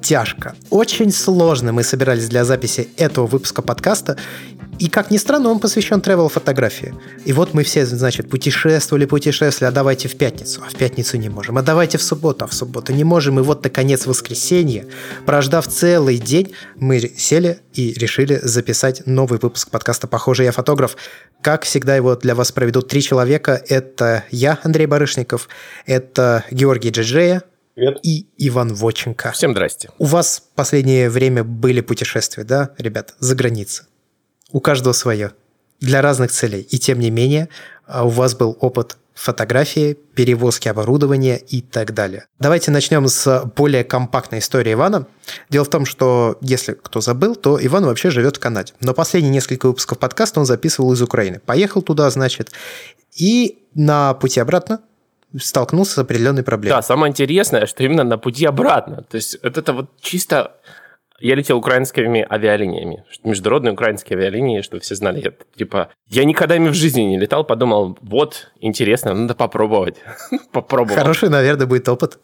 Тяжко. Очень сложно мы собирались для записи этого выпуска подкаста. И, как ни странно, он посвящен travel-фотографии. И вот мы все, значит, путешествовали, а давайте в пятницу. А в пятницу не можем. А давайте в субботу. А в субботу не можем. И вот, наконец, воскресенье. Прождав целый день, мы сели и решили записать новый выпуск подкаста «Похоже, я фотограф». Как всегда, его для вас проведут три человека. Это я, Андрей Барышников. Это Георгий Джиджея. Привет. И Иван Вотченко. Всем здрасте. У вас в последнее время были путешествия, да, ребят, за границей? У каждого свое, для разных целей. И тем не менее, у вас был опыт фотографии, перевозки оборудования и так далее. Давайте начнем с более компактной истории Ивана. Дело в том, что, если кто забыл, то Иван вообще живет в Канаде. Но последние несколько выпусков подкаста он записывал из Украины. Поехал туда, значит, и на пути обратно столкнулся с определенной проблемой. Да, самое интересное, что именно на пути обратно. То есть вот это вот чисто... Я летел украинскими авиалиниями, международные украинские авиалинии, чтобы все знали. Я, я никогда ими в жизни не летал, подумал, вот, интересно, надо попробовать. Хороший, наверное, будет опыт.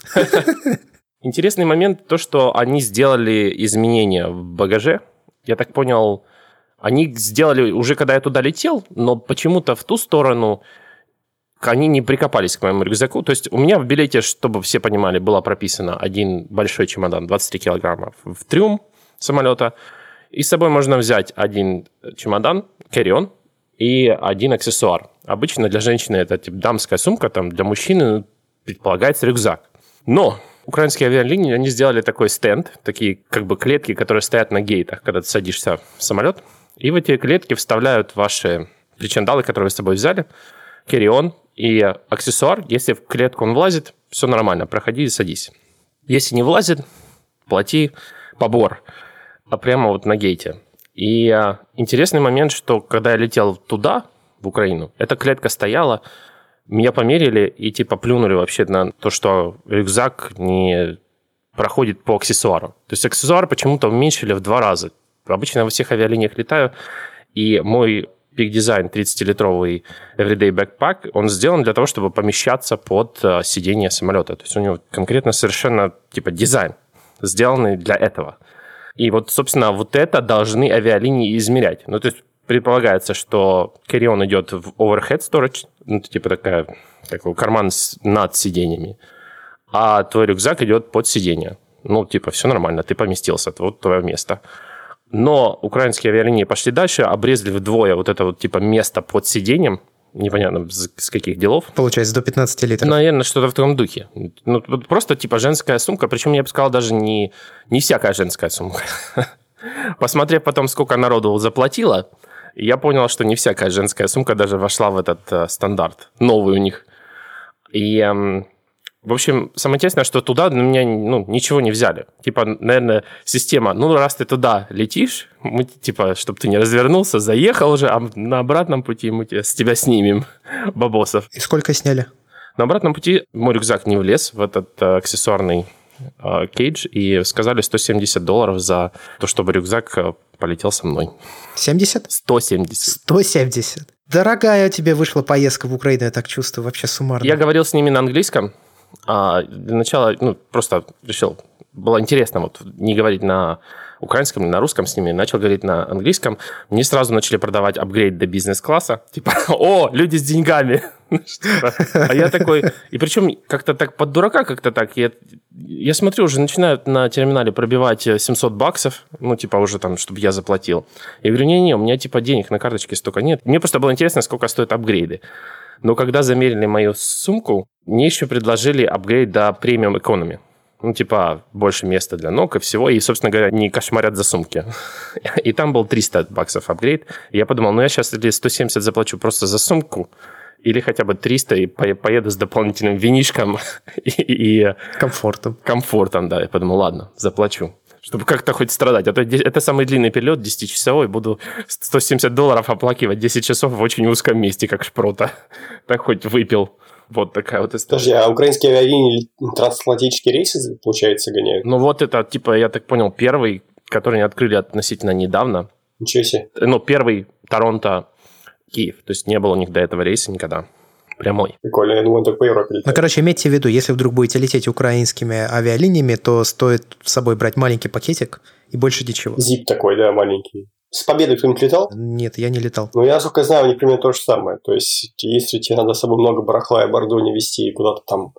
Интересный момент, то, что они сделали изменения в багаже. Я так понял, они сделали уже, когда я туда летел, но почему-то в ту сторону... Они не прикопались к моему рюкзаку. То есть у меня в билете, чтобы все понимали, было прописано один большой чемодан, 23 килограмма в трюм самолета. И с собой можно взять один чемодан, carry-on, и один аксессуар. Обычно для женщины это типа дамская сумка, там для мужчины предполагается рюкзак. Но украинские авиалинии, они сделали такой стенд, такие как бы клетки, которые стоят на гейтах, когда ты садишься в самолет. И в эти клетки вставляют ваши причиндалы, которые вы с собой взяли, carry-on, и аксессуар, если в клетку он влазит, все нормально, проходи и садись. Если не влазит, плати побор, а прямо вот на гейте. И интересный момент, что когда я летел туда, в Украину, эта клетка стояла, меня померили и типа плюнули вообще на то, что рюкзак не проходит по аксессуару. То есть аксессуар почему-то уменьшили в 2 раза. Обычно во всех авиалиниях летаю, и мой... Peak Design 30-литровый Everyday Backpack, он сделан для того, чтобы помещаться под сиденье самолета. То есть у него конкретно совершенно типа дизайн, сделанный для этого. И вот, собственно, вот это должны авиалинии измерять. Ну, то есть предполагается, что carry-on идет в overhead storage, ну, типа такой карман над сиденьями, а твой рюкзак идет под сиденье. Ну, типа, все нормально, ты поместился, это вот твое место. Но украинские авиалинии пошли дальше, обрезали вдвое вот это вот типа место под сиденьем, непонятно с каких делов. Получается, до 15 литров. Наверное, что-то в таком духе. Ну, просто типа женская сумка, причем я бы сказал, даже не всякая женская сумка. Посмотрев потом, сколько народу заплатило, я понял, что не всякая женская сумка даже вошла в этот стандарт, новый у них. И, в общем, самое интересное, что туда на меня ничего не взяли. Типа, наверное, система, раз ты туда летишь, мы, типа, чтобы ты не развернулся, заехал уже, а на обратном пути мы с тебя снимем бабосов. И сколько сняли? На обратном пути мой рюкзак не влез в этот аксессуарный кейдж, и сказали $170 за то, чтобы рюкзак полетел со мной. 70? 170. 170. Дорогая тебе вышла поездка в Украину, я так чувствую, вообще суммарно. Я говорил с ними на английском. Для начала, просто решил, было интересно вот не говорить на украинском, на русском с ними, начал говорить на английском. Мне сразу начали продавать апгрейд до бизнес-класса. Типа, о, люди с деньгами. А я такой... И причем как-то так под дурака как-то так. Я смотрю, уже начинают на терминале пробивать $700, уже там, чтобы я заплатил. Я говорю, не-не, у меня типа денег на карточке столько нет. Мне просто было интересно, сколько стоят апгрейды. Но когда замерили мою сумку, мне еще предложили апгрейд до премиум экономи. Больше места для ног и всего. И, собственно говоря, не кошмарят за сумки. И там был $300 апгрейд. И я подумал, я сейчас или 170 заплачу просто за сумку, или хотя бы 300 и поеду с дополнительным винишком. И комфортом. Комфортом, да. Я подумал, ладно, заплачу. Чтобы как-то хоть страдать. А то это самый длинный перелет, 10-часовой. Буду $170 оплакивать 10 часов в очень узком месте, как шпрота. Так хоть выпил. Вот такая вот история. Подожди, а украинские авиалинии трансатлантические рейсы, получается, гоняют? Ну вот это, я так понял, первый, который они открыли относительно недавно. Ничего себе. Ну, первый Торонто-Киев. То есть не было у них до этого рейса никогда. Прямой. Прикольно, я думаю, только по Европе летает. Ну, короче, имейте в виду, если вдруг будете лететь украинскими авиалиниями, то стоит с собой брать маленький пакетик и больше ничего. Зип такой, да, маленький. С Победой кто-нибудь летал? Нет, я не летал. Ну, я, насколько знаю, у них примерно то же самое. То есть, если тебе надо с собой много барахла и бордо не везти и куда-то там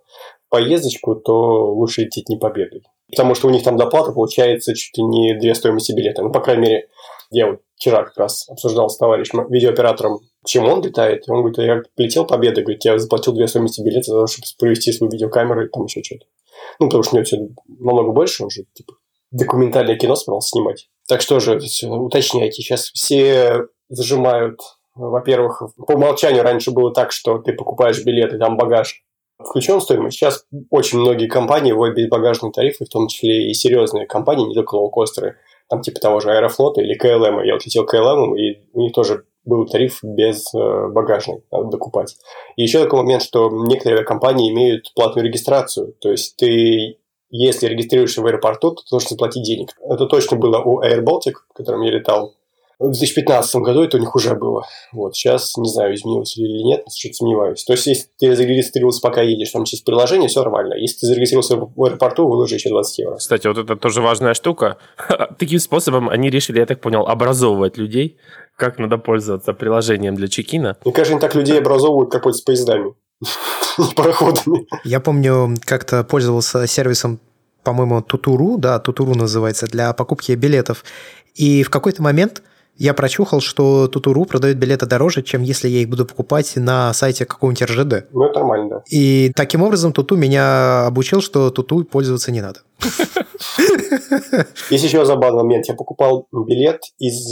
поездочку, то лучше лететь не Победой. Потому что у них там доплата получается чуть ли не две стоимости билета. Ну, по крайней мере, я вот вчера как раз обсуждал с товарищем видеооператором, чем он летает. И он говорит, я летел Победой, говорит, я заплатил две стоимости билета за то, чтобы привезти свою видеокамеру и там еще что-то. Ну, потому что у него все намного больше, он же типа документальное кино собрался снимать. Так что же, уточняйте, сейчас все зажимают. Во-первых, по умолчанию раньше было так, что ты покупаешь билеты, там багаж включен в стоимость. Сейчас очень многие компании вводят безбагажные тарифы, в том числе и серьезные компании, не только лоукостеры, там типа того же Аэрофлота или KLM. Я вот летел KLM, и у них тоже был тариф без багажный, надо докупать. И еще такой момент, что некоторые компании имеют платную регистрацию, то есть ты, если регистрируешься в аэропорту, то ты должен заплатить денег. Это точно было у Air Baltic, в котором я летал. В 2015 году это у них уже было. Вот, сейчас, не знаю, изменилось или нет, что-то сомневаюсь. То есть, если ты зарегистрировался, пока едешь там через приложение, все нормально. Если ты зарегистрировался в аэропорту, выложи еще 20 евро. Кстати, вот это тоже важная штука. Таким способом они решили, я так понял, образовывать людей, как надо пользоваться приложением для чекина. Мне кажется, они так людей образовывают, как пользуются поездами, пароходами. Я помню, как-то пользовался сервисом, по-моему, Tutu.ru, да, Tutu.ru называется, для покупки билетов. И в какой-то момент я прочухал, что Tutu.ru продает билеты дороже, чем если я их буду покупать на сайте какого-нибудь РЖД. Ну, это нормально, да. И таким образом Tutu меня обучил, что Tutu пользоваться не надо. Есть еще забавный момент. Я покупал билет из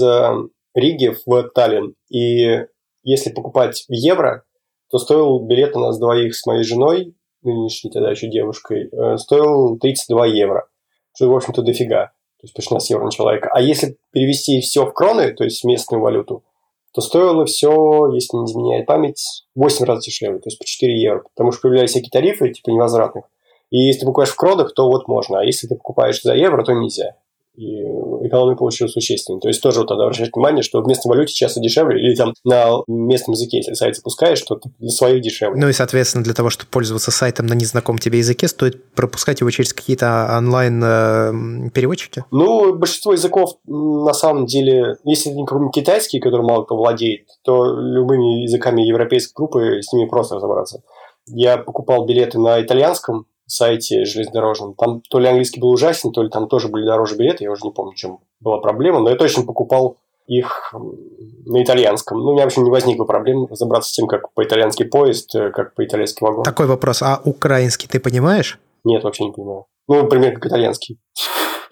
Риги в Таллин. И если покупать в евро, то стоил билет у нас двоих с моей женой, нынешней тогда еще девушкой, стоил 32 евро. Что, в общем-то, дофига. То есть почти на 100 евро на человека. А если перевести все в кроны, то есть в местную валюту, то стоило все, если не изменяет память, 8 раз дешевле, то есть по 4 евро. Потому что появлялись всякие тарифы, типа невозвратных. И если ты покупаешь в кронах, то вот можно. А если ты покупаешь за евро, то нельзя. И экономия получилась существенной. То есть тоже вот надо обращать внимание, что в местной валюте часто дешевле, или там на местном языке, если сайт запускаешь, то для своих дешевле. Ну и, соответственно, для того, чтобы пользоваться сайтом на незнакомом тебе языке, стоит пропускать его через какие-то онлайн-переводчики? Ну, большинство языков, на самом деле, если это не какой-нибудь китайский, который мало кто владеет, то любыми языками европейской группы с ними просто разобраться. Я покупал билеты на итальянском сайте железнодорожном. Там то ли английский был ужасен, то ли там тоже были дороже билеты, я уже не помню, в чем была проблема, но я точно покупал их на итальянском. Ну, у меня, в общем, не возникло проблем разобраться с тем, как по-итальянски поезд, как по-итальянски вагон. Такой вопрос, а украинский ты понимаешь? Нет, вообще не понимаю. Ну, например, как итальянский.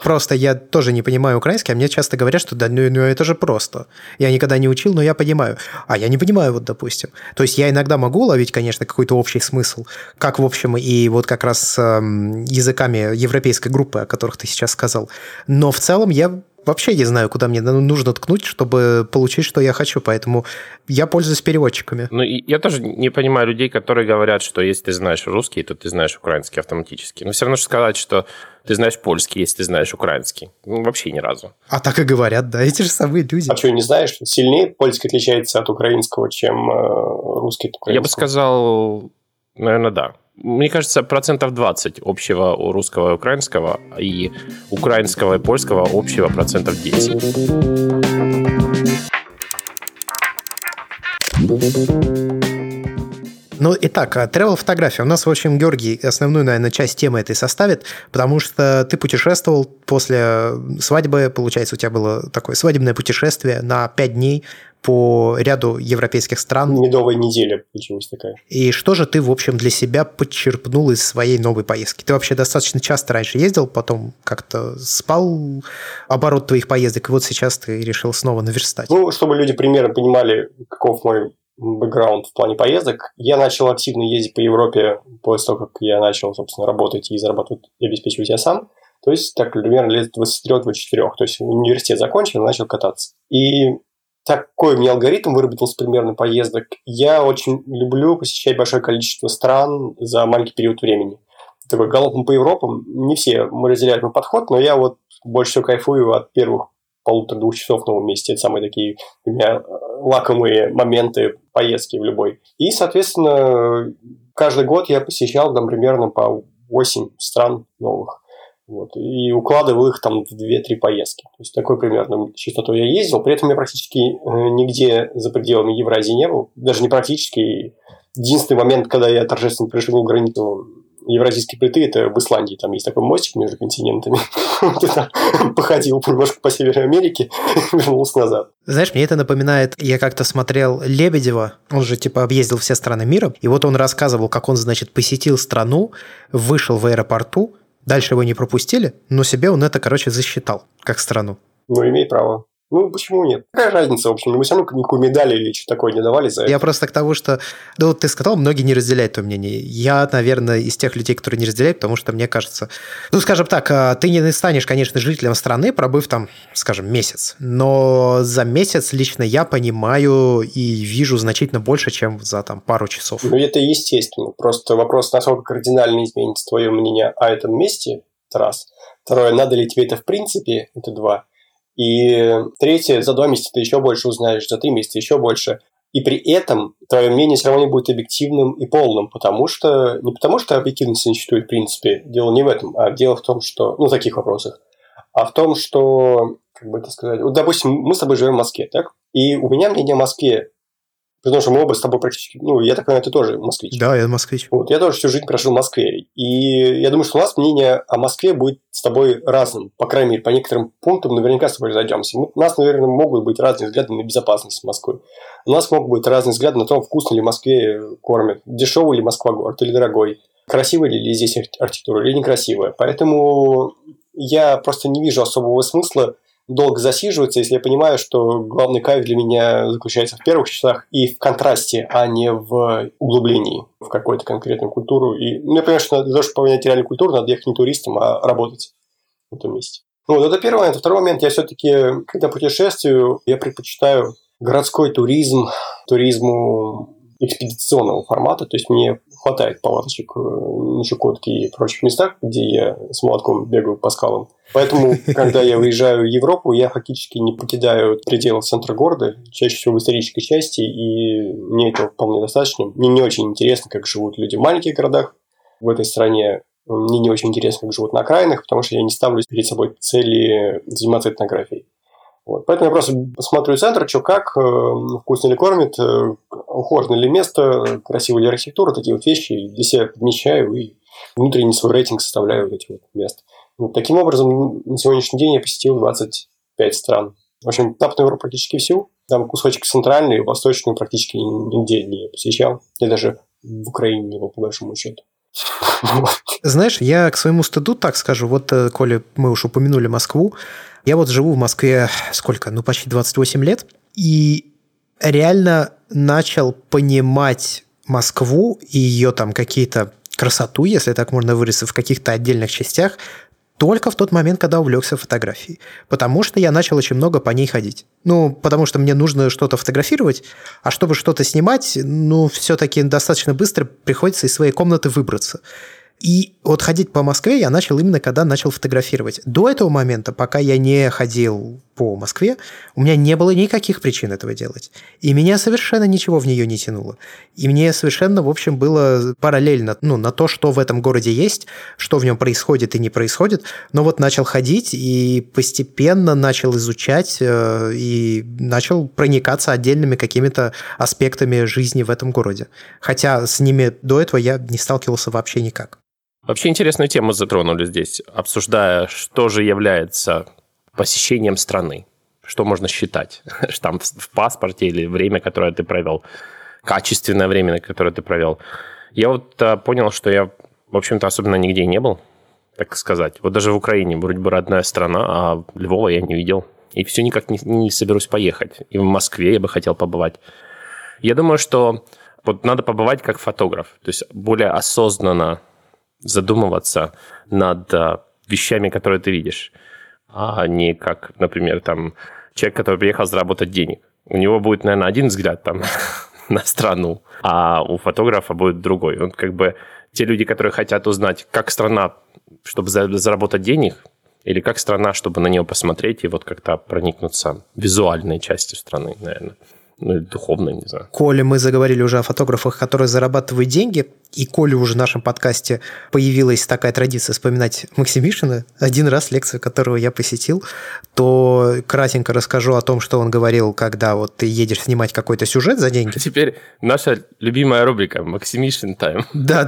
Просто я тоже не понимаю украинский, а мне часто говорят, что да, ну это же просто. Я никогда не учил, но я понимаю. А я не понимаю, вот, допустим. То есть я иногда могу ловить, конечно, какой-то общий смысл, как, в общем, и вот как раз языками европейской группы, о которых ты сейчас сказал. Но в целом я вообще не знаю, куда мне нужно ткнуть, чтобы получить, что я хочу, поэтому я пользуюсь переводчиками. Ну, и я тоже не понимаю людей, которые говорят, что если ты знаешь русский, то ты знаешь украинский автоматически. Но все равно же сказать, что ты знаешь польский, если ты знаешь украинский. Ну, вообще ни разу. А так и говорят, да, эти же самые люди. А что, не знаешь? Сильнее польский отличается от украинского, чем русский от украинского? Я бы сказал, наверное, да. Мне кажется, 20% общего у русского и украинского, и украинского и польского общего 10%. Ну, итак, тревел-фотография. У нас, в общем, Георгий основную, наверное, часть темы этой составит, потому что ты путешествовал после свадьбы, получается, у тебя было такое свадебное путешествие на 5 дней, по ряду европейских стран. Медовая неделя получилась такая. И что же ты, в общем, для себя подчерпнул из своей новой поездки? Ты вообще достаточно часто раньше ездил, потом как-то спал оборот твоих поездок, и вот сейчас ты решил снова наверстать. Ну, чтобы люди примерно понимали, каков мой бэкграунд в плане поездок, я начал активно ездить по Европе после того, как я начал, собственно, работать и зарабатывать, и обеспечивать себя сам. То есть, так, примерно лет 23-24. То есть, университет закончил, начал кататься. И такой у меня алгоритм выработался примерно поездок. Я очень люблю посещать большое количество стран за маленький период времени. Такой галопом по Европам. Не все разделяют мой подход, но я вот больше всего кайфую от первых полутора-двух часов на месте. Это самые такие у меня лакомые моменты поездки в любой. И, соответственно, каждый год я посещал там примерно по 8 стран новых. Вот, и укладывал их там в 2-3 поездки. То есть такой примерно частоту я ездил. При этом я практически нигде за пределами Евразии не был. Даже не практически. Единственный момент, когда я торжественно перешагнул границу евразийской плиты, это в Исландии. Там есть такой мостик между континентами. Походил немножко по Северной Америке и вернулся назад. Знаешь, мне это напоминает, я как-то смотрел Лебедева, он же типа объездил все страны мира, и вот он рассказывал, как он, значит, посетил страну, вышел в аэропорту, дальше его не пропустили, но себе он это, короче, засчитал, как страну. Ну, имеет право. Ну, почему нет? Какая разница, в общем? Мы все равно никакую медаль или что-то такое не давали за это. Я просто к тому, что... Ну, ты сказал, многие не разделяют твое мнение. Я, наверное, из тех людей, которые не разделяют, потому что, мне кажется... Ну, скажем так, ты не станешь, конечно, жителем страны, пробыв там, скажем, месяц. Но за месяц лично я понимаю и вижу значительно больше, чем за там пару часов. Ну, это естественно. Просто вопрос, насколько кардинально изменится твое мнение о этом месте, это раз. Второе, надо ли тебе это в принципе, это два. И третье, за 2 месяца ты еще больше узнаешь, за 3 месяца еще больше. И при этом твое мнение все равно не будет объективным и полным, потому что... Не потому что объективность не существует, в принципе, дело не в этом, а дело в том, что... Ну, в таких вопросах. А в том, что... Как бы это сказать... Вот, допустим, мы с тобой живем в Москве, так? И у меня мнение о Москве, потому что мы оба с тобой практически... Ну, я так понимаю, ты тоже москвич. Да, я москвич. Вот, я тоже всю жизнь прожил в Москве. И я думаю, что у нас мнение о Москве будет с тобой разным, по крайней мере, по некоторым пунктам наверняка с тобой разойдемся. У нас, наверное, могут быть разные взгляды на безопасность Москвы. У нас могут быть разные взгляды на то, вкусно ли в Москве кормят, дешевый ли Москва город или дорогой, красивая ли здесь архитектура или некрасивая. Поэтому я просто не вижу особого смысла долго засиживаться, если я понимаю, что главный кайф для меня заключается в первых часах и в контрасте, а не в углублении в какую-то конкретную культуру. И, ну, я понимаю, что для того, чтобы поменять реальную культуру, надо ехать не туристом, а работать в этом месте. Вот, это первый момент. Второй момент, я все-таки, когда путешествую, я предпочитаю городской туризм, туризму экспедиционного формата, то есть мне хватает палаточек на Чукотке и прочих местах, где я с молотком бегаю по скалам. Поэтому, когда я выезжаю в Европу, я фактически не покидаю пределов центра города, чаще всего в исторической части, и мне этого вполне достаточно. Мне не очень интересно, как живут люди в маленьких городах в этой стране. Мне не очень интересно, как живут на окраинах, потому что я не ставлю перед собой цели заниматься этнографией. Вот. Поэтому я просто смотрю центр, что как, вкусно ли кормит, ухожено ли место, красивая ли архитектура, такие вот вещи для себя подмечаю и внутренний свой рейтинг составляю вот этих вот мест. Вот. Таким образом, на сегодняшний день я посетил 25 стран. В общем, Западную Европу практически всю, там кусочек центральный, восточную практически нигде не посещал. Я даже в Украине не был, по большому счету. Знаешь, я к своему стыду так скажу, вот, Коля, мы уж упомянули Москву, я вот живу в Москве сколько? Ну, почти 28 лет, и реально начал понимать Москву и ее там какие-то красоту, если так можно выразиться, в каких-то отдельных частях, только в тот момент, когда увлекся фотографией. Потому что я начал очень много по ней ходить. Ну, потому что мне нужно что-то фотографировать, а чтобы что-то снимать, ну, все-таки достаточно быстро приходится из своей комнаты выбраться. И вот ходить по Москве я начал именно, когда начал фотографировать. До этого момента, пока я не ходил по Москве, у меня не было никаких причин этого делать. И меня совершенно ничего в нее не тянуло. И мне совершенно, в общем, было параллельно, ну, на то, что в этом городе есть, что в нем происходит и не происходит. Но вот начал ходить и постепенно начал изучать и начал проникаться отдельными какими-то аспектами жизни в этом городе. Хотя с ними до этого я не сталкивался вообще никак. Вообще интересную тему затронули здесь, обсуждая, что же является посещением страны, что можно считать, штамп в паспорте или время, которое ты провел, качественное время, которое ты провел. Я вот понял, что я, в общем-то, особенно нигде не был, так сказать. Вот даже в Украине, вроде бы родная страна, а Львова я не видел. И все никак не соберусь поехать. И в Москве я бы хотел побывать. Я думаю, что вот надо побывать как фотограф, то есть более осознанно задумываться над вещами, которые ты видишь, а не как, например, там, человек, который приехал заработать денег. У него будет, наверное, один взгляд там, на страну, а у фотографа будет другой. Он, как бы, те люди, которые хотят узнать, как страна, чтобы заработать денег, Или как страна, чтобы на нее посмотреть и вот как-то проникнуться визуальной частью страны, наверное. Ну, или духовной, не знаю. Коля, мы заговорили уже о фотографах, которые зарабатывают деньги, и Коля уже в нашем подкасте появилась такая традиция вспоминать Максимишина, один раз лекцию которого я посетил, то кратенько расскажу о том, что он говорил, когда вот ты едешь снимать какой-то сюжет за деньги. Теперь наша любимая рубрика «Максимишин тайм». Да.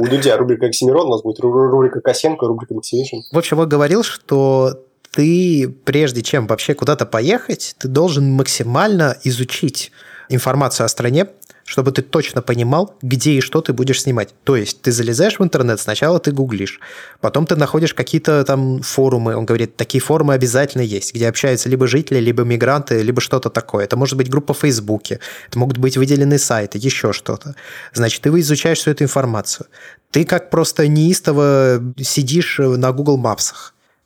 У Дудя рубрика «Оксимирон», у нас будет рубрика «Косенко», рубрика «Максимишин». В общем, он говорил, что... ты, прежде чем вообще куда-то поехать, ты должен максимально изучить информацию о стране, чтобы ты точно понимал, где и что ты будешь снимать. То есть ты залезаешь в интернет, сначала ты гуглишь, потом ты находишь какие-то там форумы, он говорит, такие форумы обязательно есть, где общаются либо жители, либо мигранты, либо что-то такое. Это может быть группа в Фейсбуке, это могут быть выделенные сайты, еще что-то. Значит, ты изучаешь всю эту информацию. Ты как просто неистово сидишь на Google Maps.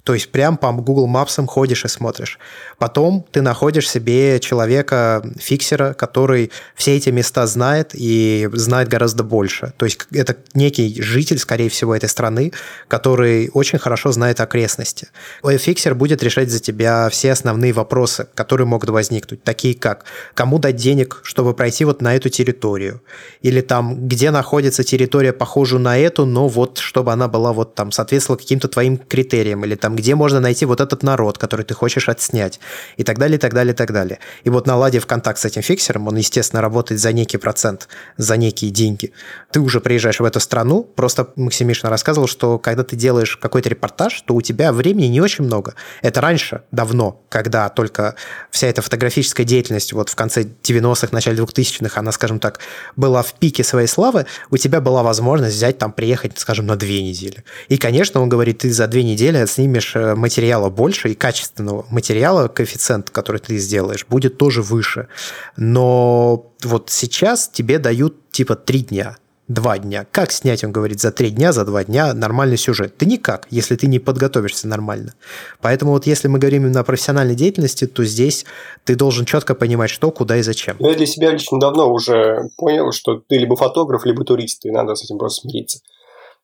То есть прям по Google Maps ходишь и смотришь. Потом ты находишь себе человека-фиксера, который все эти места знает и знает гораздо больше. То есть это некий житель, скорее всего, этой страны, который очень хорошо знает окрестности. Фиксер будет решать за тебя все основные вопросы, которые могут возникнуть, такие как кому дать денег, чтобы пройти вот на эту территорию, или там где находится территория, похожую на эту, но вот чтобы она была вот там соответствовала каким-то твоим критериям, или там где можно найти вот этот народ, который ты хочешь отснять, и так далее, и так далее, и так далее. И вот наладив контакт с этим фиксером, он, естественно, работает за некий процент, за некие деньги. Ты уже приезжаешь в эту страну, просто Максимишин рассказывал, что когда ты делаешь какой-то репортаж, то у тебя времени не очень много. Это раньше, давно, когда только вся эта фотографическая деятельность вот в конце 90-х, начале 2000-х, она, скажем так, была в пике своей славы, у тебя была возможность взять там, приехать, скажем, на 2 недели. И, конечно, он говорит, ты за 2 недели снимешь материала больше, и качественного материала, коэффициент, который ты сделаешь, будет тоже выше. Но вот сейчас тебе дают типа 3 дня. 2 дня. Как снять, он говорит, за 3 дня, за 2 дня нормальный сюжет? Да никак, если ты не подготовишься нормально. Поэтому вот если мы говорим именно о профессиональной деятельности, то здесь ты должен четко понимать, что, куда и зачем. Я для себя лично давно уже понял, что ты либо фотограф, либо турист, и надо с этим просто смириться.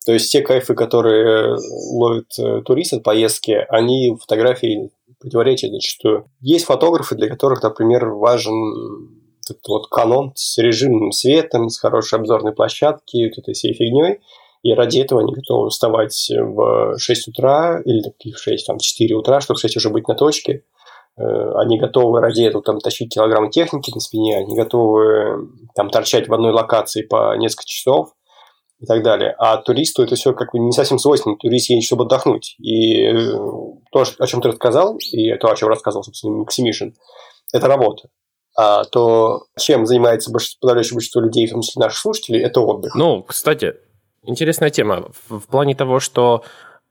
То есть те кайфы, которые ловят туристы от поездки, они фотографии противоречат зачастую. Есть фотографы, для которых, например, важен этот вот канон с режимным светом, с хорошей обзорной площадки, вот этой всей фигней. И ради этого они готовы вставать в 6 утра или в 6, там, 4 утра, чтобы, кстати, уже быть на точке. Они готовы ради этого там, тащить килограммы техники на спине, они готовы там, торчать в одной локации по несколько часов. И так далее. А туристу это все как бы не совсем свойственно. Турист едет, чтобы отдохнуть. И то, о чем ты рассказал, и то, о чем рассказал, собственно, Максимишин, это работа. А то, чем занимается подавляющее большинство людей, в том числе наших слушателей, это отдых. Ну, кстати, интересная тема. В плане того, что,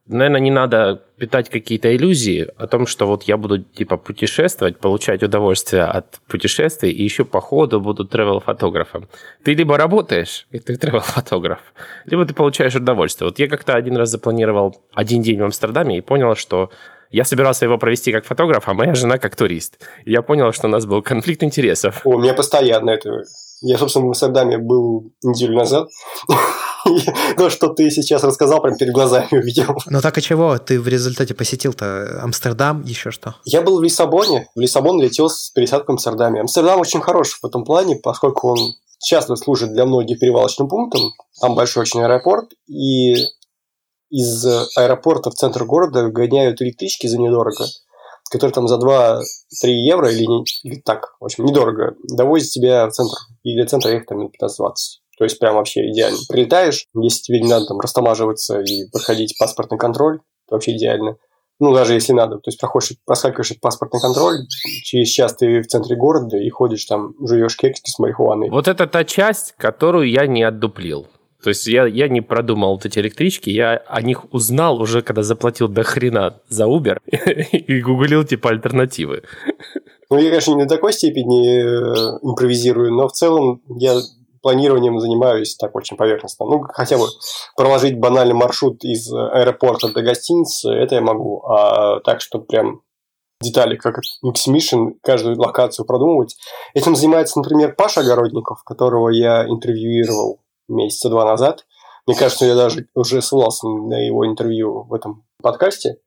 наверное, не надо питать какие-то иллюзии о том, что вот я буду типа путешествовать, получать удовольствие от путешествий, и еще по ходу буду travel-фотографом. Ты либо работаешь, и ты travel-фотограф, либо ты получаешь удовольствие. Вот я как-то один раз запланировал 1 день в Амстердаме и понял, что я собирался его провести как фотограф, а моя жена как турист. И я понял, что у нас был конфликт интересов. У меня постоянно это... Я, собственно, в Амстердаме был неделю назад. То, что ты сейчас рассказал, прям перед глазами увидел. Ну так и чего? Ты в результате посетил-то Амстердам, еще что? Я был в Лиссабоне. В Лиссабон летел с пересадкой в Амстердаме. Амстердам очень хорош в этом плане, поскольку он часто служит для многих перевалочным пунктом. Там большой очень аэропорт. И из аэропорта в центр города гоняют электрички за недорого, которые там за 2-3 евро или так, в общем, недорого, довозят тебя в центр. И для центра их там минут 15-20. То есть прям вообще идеально. Прилетаешь, если тебе не надо там растамаживаться и проходить паспортный контроль, то вообще идеально. Ну, даже если надо. То есть проскакиваешь паспортный контроль, через час ты в центре города и ходишь там, жуешь кексики с марихуаной. Вот это та часть, которую я не отдуплил. То есть я не продумал вот эти электрички, я о них узнал уже, когда заплатил до хрена за Uber и гуглил типа альтернативы. Ну, я, конечно, не до такой степени импровизирую, но в целом я планированием занимаюсь так очень поверхностно. Ну, хотя бы проложить банальный маршрут из аэропорта до гостиницы, это я могу. А так, что прям детали, как Максимишин, каждую локацию продумывать. Этим занимается, например, Паша Огородников, которого я интервьюировал месяца 2 назад. Мне кажется, я даже уже ссылался на его интервью в этом подкасте.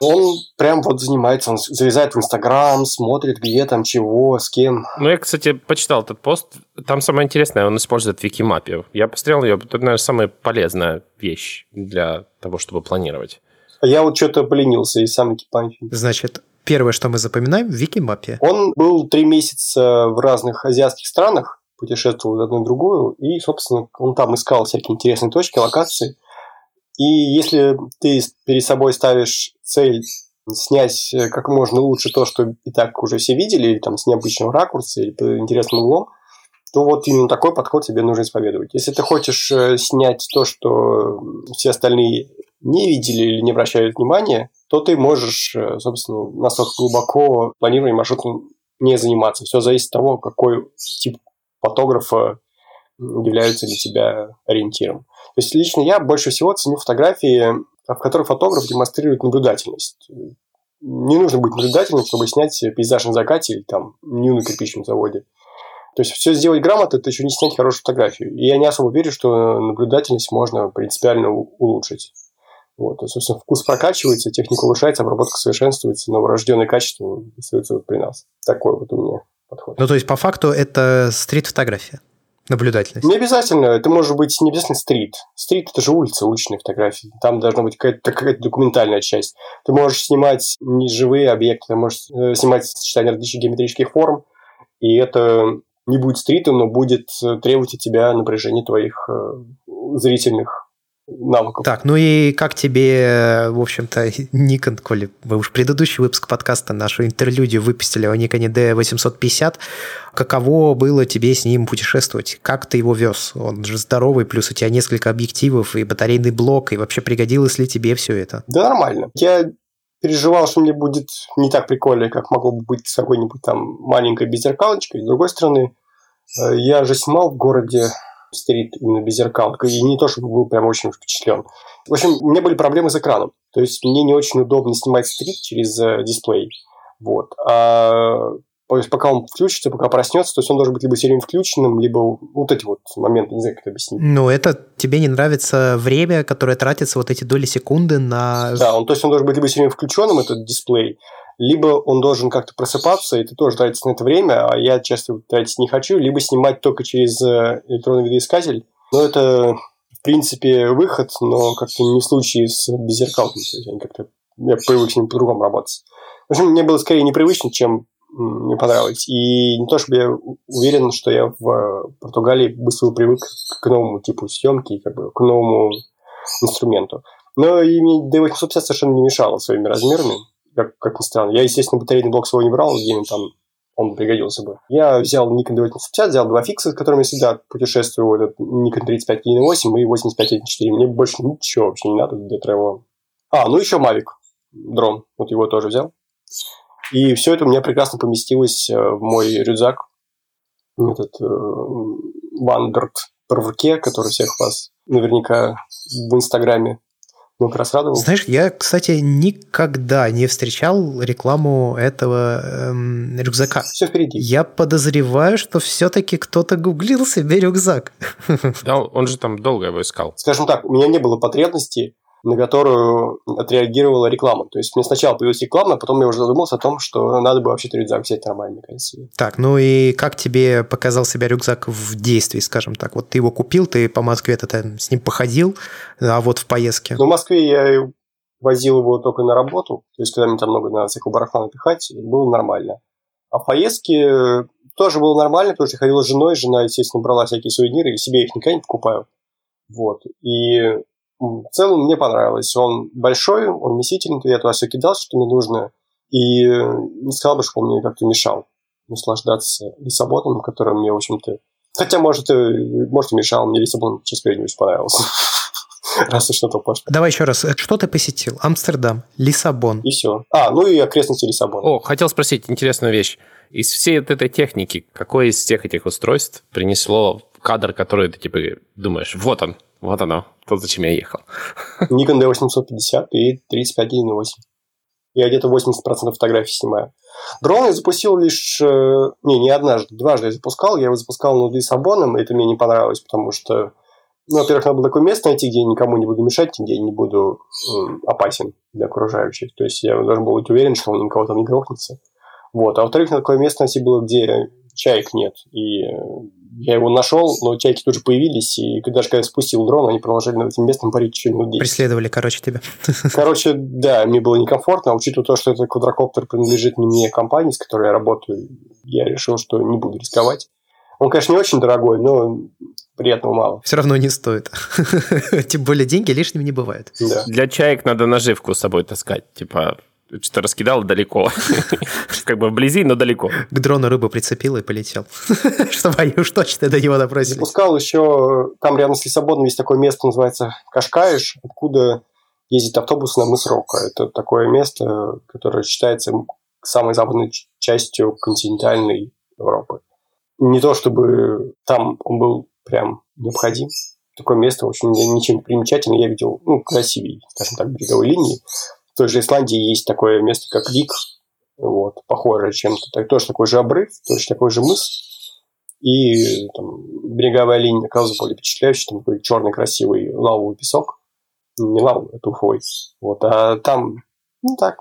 Он прям вот занимается, он залезает в Инстаграм, смотрит, где там, чего, с кем. Ну, я, кстати, почитал этот пост. Там самое интересное, он использует Wikimapia. Я посмотрел ее, это, наверное, самая полезная вещь для того, чтобы планировать. Я вот что-то поленился и сам Wikimapia. Значит, первое, что мы запоминаем, Wikimapia. Он был 3 месяца в разных азиатских странах, путешествовал одну и другую, и, собственно, он там искал всякие интересные точки, локации. И если ты перед собой ставишь цель снять как можно лучше то, что и так уже все видели, или там с необычного ракурса, или под интересным углом, то вот именно такой подход тебе нужно исповедовать. Если ты хочешь снять то, что все остальные не видели или не обращают внимания, то ты можешь, собственно, настолько глубоко планированием маршрута не заниматься. Все зависит от того, какой тип фотографа являются для тебя ориентиром. То есть лично я больше всего ценю фотографии, в которых фотограф демонстрирует наблюдательность. Не нужно быть наблюдательным, чтобы снять пейзаж на закате или там нью на кирпичном заводе. То есть все сделать грамотно, это еще не снять хорошую фотографию. И я не особо верю, что наблюдательность можно принципиально улучшить. Вот. И, собственно, вкус прокачивается, техника улучшается, обработка совершенствуется, но врожденное качество остается при нас. Такой вот у меня подход. Ну, то есть, по факту, это стрит-фотография. Наблюдательность. Не обязательно. Это может быть не обязательно стрит. Стрит – это же улица, уличные фотографии. Там должна быть какая-то документальная часть. Ты можешь снимать не живые объекты, ты можешь снимать сочетание различных геометрических форм, и это не будет стритом, но будет требовать от тебя напряжения твоих зрительных навыков. Так, ну и как тебе, в общем-то, Nikon, коли вы уж предыдущий выпуск подкаста, нашу интерлюдию выпустили о Nikon D850, каково было тебе с ним путешествовать? Как ты его вез? Он же здоровый, плюс у тебя несколько объективов и батарейный блок, и вообще пригодилось ли тебе все это? Да нормально. Я переживал, что мне будет не так прикольно, как могло бы быть с какой-нибудь там маленькой беззеркалочкой. С другой стороны, я же снимал в городе стрит именно без зеркал. И не то, чтобы был прям очень впечатлен. В общем, у меня были проблемы с экраном. То есть мне не очень удобно снимать стрит через дисплей. Вот. А то есть, пока он включится, пока проснется, то есть он должен быть либо все время включенным, либо вот эти вот моменты, не знаю, как это объяснить. Ну, это тебе не нравится время, которое тратится вот эти доли секунды на... Да, он, то есть он должен быть либо все время включенным, этот дисплей, либо он должен как-то просыпаться, и ты тоже тратишь на это время, а я, честно, тратить не хочу, либо снимать только через электронный видоискатель. Но это, в принципе, выход, но как-то не в случае с беззеркалками. То есть я привык с ним по-другому работать. В общем, мне было скорее непривычно, чем мне понравилось. И не то, чтобы я уверен, что я в Португалии быстро привык к новому типу съемки, как бы, к новому инструменту. Но и мне D850 совершенно не мешало своими размерами. Как ни странно. Я, естественно, батарейный блок своего не брал, где там он пригодился бы. Я взял Nikon D850, взял 2 фикса, с которыми я всегда путешествую. Это Nikon 35-1.8 и 85-1.4. Мне больше ничего вообще не надо для travel. А, ну еще Mavic дрон. Вот его тоже взял. И все это у меня прекрасно поместилось в мой рюкзак. Этот Vanguard Perverke, который всех вас наверняка в Инстаграме. Ну, как раз радовал. Знаешь, я, кстати, никогда не встречал рекламу этого рюкзака. Все впереди. Я подозреваю, что все-таки кто-то гуглил себе рюкзак. Да, он же там долго его искал. Скажем так, у меня не было потребности, на которую отреагировала реклама. То есть мне сначала появилась реклама, а потом я уже задумался о том, что надо бы вообще-то рюкзак взять нормальный, красивый. Так, ну и как тебе показал себя рюкзак в действии, скажем так? Вот ты его купил, ты по Москве-то там с ним походил, а вот в поездке? Ну, в Москве я возил его только на работу, то есть когда мне там много надо всякого барахла напихать, было нормально. А в поездке тоже было нормально, потому что я ходил с женой, жена, естественно, брала всякие сувениры, и себе их никогда не покупаю. Вот, и... В целом мне понравилось. Он большой, он вместительный, я туда все кидал, что мне нужно, и не сказал бы, что он мне как-то мешал наслаждаться Лиссабоном, который мне, в общем-то... Хотя, может и мешал, мне Лиссабон, честно говоря, не очень понравился. Раз уж что-то пошло. Давай еще раз. Что ты посетил? Амстердам, Лиссабон. И все. А, ну и окрестности Лиссабона. О, хотел спросить интересную вещь. Из всей этой техники, какое из всех этих устройств принесло кадр, который ты, типа, думаешь, вот он, вот оно, то, зачем я ехал? Nikon D850 и 35-1.8. Я где-то 80% фотографий снимаю. Дрон я запустил лишь... Не однажды, дважды я запускал. Я его запускал над Лиссабоном, и это мне не понравилось, потому что Ну, во-первых, надо было такое место найти, где я никому не буду мешать, где я не буду опасен для окружающих. То есть я должен был быть уверен, что он никого там не грохнется. Вот. А во-вторых, надо такое место найти было, где чаек нет. И я его нашел, но чайки тут же появились, и даже когда я спустил дрон, они продолжали над этим местом парить еще минут 10. Преследовали, короче, тебя. Короче, да, мне было некомфортно, а учитывая то, что этот квадрокоптер принадлежит не мне, а компании, с которой я работаю, я решил, что не буду рисковать. Он, конечно, не очень дорогой, но приятного мало. Все равно не стоит. Тем более деньги лишними не бывают. Да. Для чаек надо наживку с собой таскать. Типа, что-то раскидал далеко. Как бы вблизи, но далеко. К дрону рыбу прицепил и полетел. Чтобы они уж точно до него добросились. Запускал еще... Там рядом с Лиссабоном есть такое место, называется Кашкаиш, откуда ездит автобус на мыс Рока. Это такое место, которое считается самой западной частью континентальной Европы. Не то, чтобы там он был прям необходим. Такое место, в общем, ничем примечательное я видел, ну, красивее, скажем так, береговой линии. В той же Исландии есть такое место, как Вик, вот, похожее чем-то. Так, тоже такой же обрыв, точно такой же мыс. И там, береговая линия оказалась более впечатляющей, там такой черный красивый лавовый песок. Не лавовый, это туфой. Вот, а там, ну, так,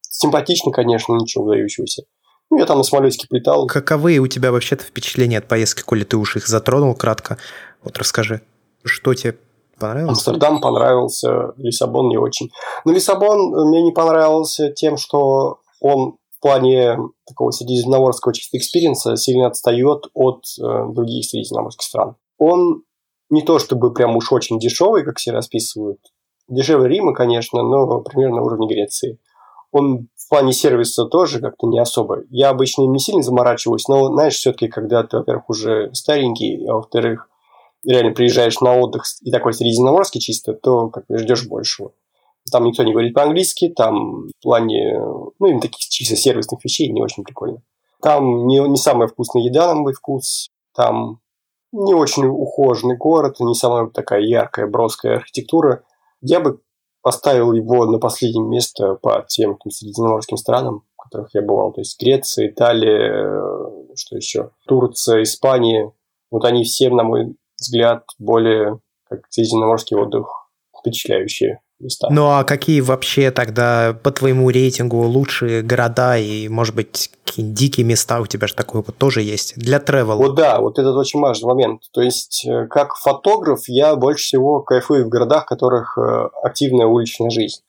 симпатично, конечно, ничего выдающегося. Ну, я там на самолетике плетал. Каковы у тебя вообще-то впечатления от поездки, коли ты уж их затронул кратко? Вот расскажи, что тебе понравилось? Амстердам понравился, Лиссабон не очень. Но Лиссабон мне не понравился тем, что он в плане такого средиземноморского чисто экспириенса сильно отстает от других средиземноморских стран. Он не то чтобы прям уж очень дешевый, как все расписывают. Дешевле Рима, конечно, но примерно на уровне Греции. Он в плане сервиса тоже как-то не особо. Я обычно не сильно заморачиваюсь, но, знаешь, все-таки, когда ты, во-первых, уже старенький, а во-вторых, реально приезжаешь на отдых и такой средиземноморский чисто, то как ждешь большего. Там никто не говорит по-английски, там в плане, ну, именно таких чисто сервисных вещей не очень прикольно. Там не самая вкусная еда, на мой вкус, там не очень ухоженный город, не самая такая яркая, броская архитектура. Я бы поставил его на последнее место по тем средиземноморским странам, в которых я бывал. То есть Греция, Италия, что еще? Турция, Испания. Вот они все, на мой взгляд, более как средиземноморский отдых впечатляющие места. Ну а какие вообще тогда по твоему рейтингу лучшие города и, может быть, какие-нибудь дикие места у тебя же такой опыт тоже есть для тревела? Вот да, вот этот очень важный момент. То есть, как фотограф, я больше всего кайфую в городах, в которых активная уличная жизнь.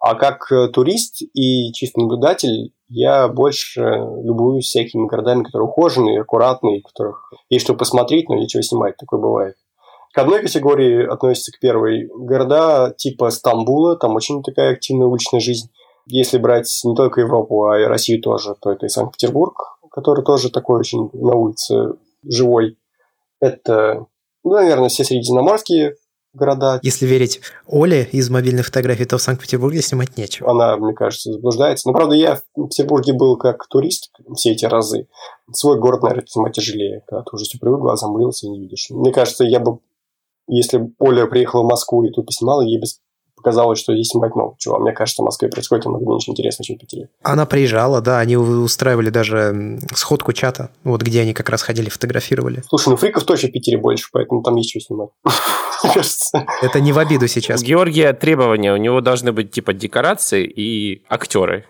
А как турист и чистый наблюдатель, я больше любуюсь всякими городами, которые ухоженные, аккуратные, в которых есть что посмотреть, но нечего снимать. Такое бывает. К одной категории относятся к первой города типа Стамбула, там очень такая активная уличная жизнь. Если брать не только Европу, а и Россию тоже, то это и Санкт-Петербург, который тоже такой очень на улице живой. Это, ну, наверное, все средиземноморские города. Если верить Оле из мобильной фотографии, то в Санкт-Петербурге снимать нечего. Она, мне кажется, заблуждается. Но, правда, я в Петербурге был как турист все эти разы. Свой город, наверное, снимать тяжелее, когда ты уже все привык, глаза мылся и не видишь. Мне кажется, я бы, если Оля приехала в Москву и тут поснимала, ей бы показалось, что здесь снимать много чего. Мне кажется, в Москве происходит много меньше интересного, чем в Питере. Она приезжала, да, они устраивали даже сходку чата, вот где они как раз ходили, фотографировали. Слушай, ну фриков точно в Питере больше, поэтому там есть что снимать. Это не в обиду сейчас. У Георгия требования, у него должны быть типа декорации и актеры.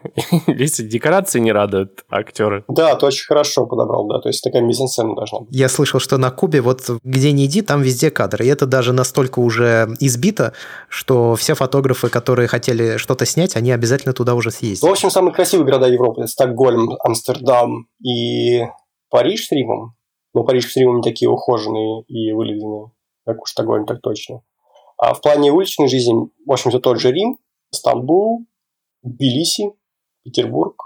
Если декорации не радуют, актеры. Да, ты очень хорошо подобрал, да, то есть такая мизансцена должна быть. Я слышал, что на Кубе вот где ни иди, там везде кадры. И это даже настолько уже избито, что все фотографы, которые хотели что-то снять, они обязательно туда уже съездили. В общем, самые красивые города Европы – Стокгольм, Амстердам и Париж с Римом. Но Париж с Римом не такие ухоженные и вылизанные, как уж Стокгольм, так точно. А в плане уличной жизни, в общем, это тот же Рим, Стамбул, Тбилиси, Петербург,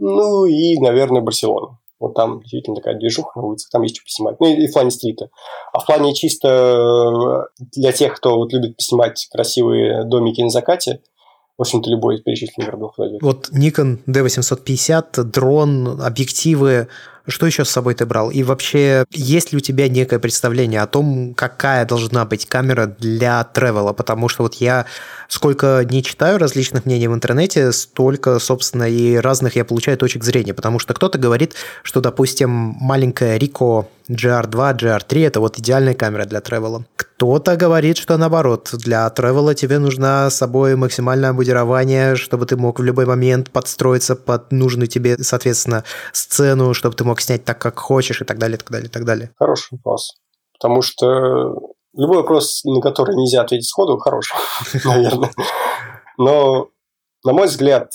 ну и, наверное, Барселона. Вот там действительно такая движуха на улицах, там есть что поснимать. Ну и в плане стрита. А в плане чисто для тех, кто вот любит поснимать красивые домики на закате, в общем-то, любой из перечисленных городов подойдет. Вот Nikon D850, дрон, объективы. Что еще с собой ты брал? И вообще, есть ли у тебя некое представление о том, какая должна быть камера для тревела? Потому что вот я сколько не читаю различных мнений в интернете, столько, собственно, и разных я получаю точек зрения. Потому что кто-то говорит, что, допустим, маленькая Ricoh GR2, GR3 – это вот идеальная камера для тревела. Кто-то говорит, что наоборот, для тревела тебе нужно с собой максимальное обмундирование, чтобы ты мог в любой момент подстроиться под нужную тебе, соответственно, сцену, чтобы ты мог снять так, как хочешь, и так далее, и так далее, и так далее. Хороший вопрос. Потому что любой вопрос, на который нельзя ответить сходу, хороший, наверное. Но, на мой взгляд,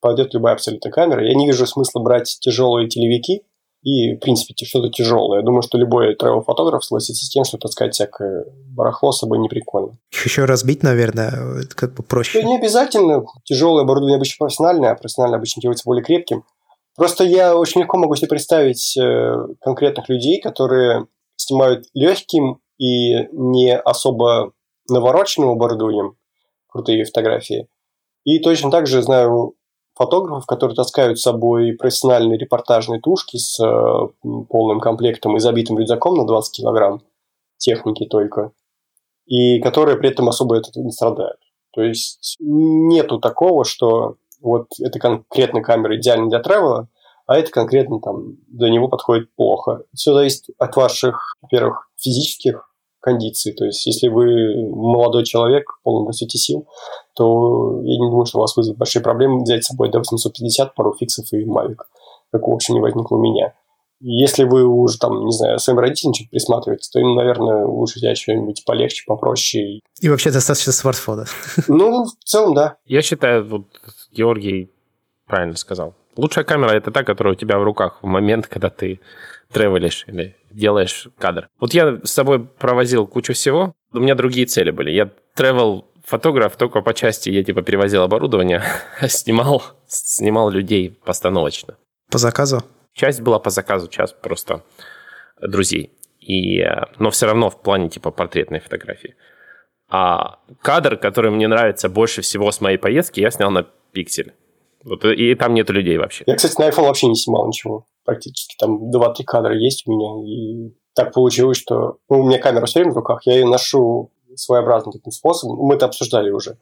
пойдет любая абсолютно камера. Я не вижу смысла брать тяжелые телевики, и, в принципе, что-то тяжелое. Я думаю, что любой тревел-фотограф согласится с тем, что таскать всякое барахло с собой неприкольно. Еще разбить, наверное, это как бы проще. Это не обязательно. Тяжелое оборудование обычно профессиональное, а профессиональное обычно делается более крепким. Просто я очень легко могу себе представить конкретных людей, которые снимают легким и не особо навороченным оборудованием крутые фотографии. И точно так же знаю фотографов, которые таскают с собой профессиональные репортажные тушки с полным комплектом и забитым рюкзаком на 20 килограмм техники только, и которые при этом особо от этого не страдают. То есть нету такого, что вот эта конкретная камера идеальна для тревела, а это конкретно там для него подходит плохо. Все зависит от ваших, во-первых, физических кондиций. То есть если вы молодой человек, полный высоте сил, то я не думаю, что у вас вызовут большие проблемы взять с собой D850, пару фиксов и Mavic. Как, в общем, не возникло у меня. Если вы уже, там, не знаю, своим родителям что-то присматриваете, то им, наверное, лучше взять что-нибудь полегче, попроще. И вообще достаточно смартфона. Ну, в целом, да. Я считаю, вот Георгий правильно сказал. Лучшая камера – это та, которая у тебя в руках в момент, когда ты тревелишь или делаешь кадр. Вот я с собой провозил кучу всего. У меня другие цели были. Я тревел-фотограф только по части. Я типа перевозил оборудование, снимал людей постановочно. По заказу? Часть была по заказу, часть просто друзей. Но все равно в плане типа портретной фотографии. А кадр, который мне нравится больше всего с моей поездки, я снял на пиксель. Вот, и там нету людей вообще. Я, кстати, на iPhone вообще не снимал ничего. Практически там 2-3 кадра есть у меня. И так получилось, что у меня камера все время в руках. Я ее ношу своеобразным таким способом. Мы это обсуждали уже.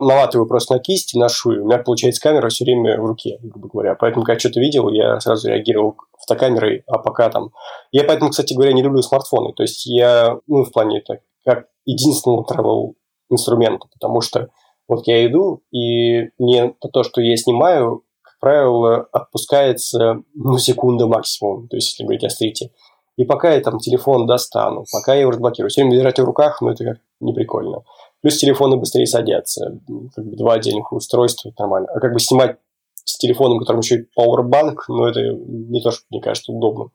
Наматываю просто на кисть и ношу. И у меня, получается, камера все время в руке, грубо говоря. Поэтому, когда что-то видел, я сразу реагировал фотокамерой. А пока там... Я поэтому, кстати говоря, не люблю смартфоны. То есть я, в плане так, как единственного тревел-инструмента. Потому что вот я иду, и мне то, что я снимаю, как правило, отпускается секунда максимум, то есть если говорить о стрите. И пока я там телефон достану, пока я его разблокирую. Все время держать в руках, это как не прикольно. Плюс телефоны быстрее садятся, как бы два отдельных устройства, это нормально. А как бы снимать с телефоном, которым еще и пауэрбанк, это не то, что мне кажется удобным.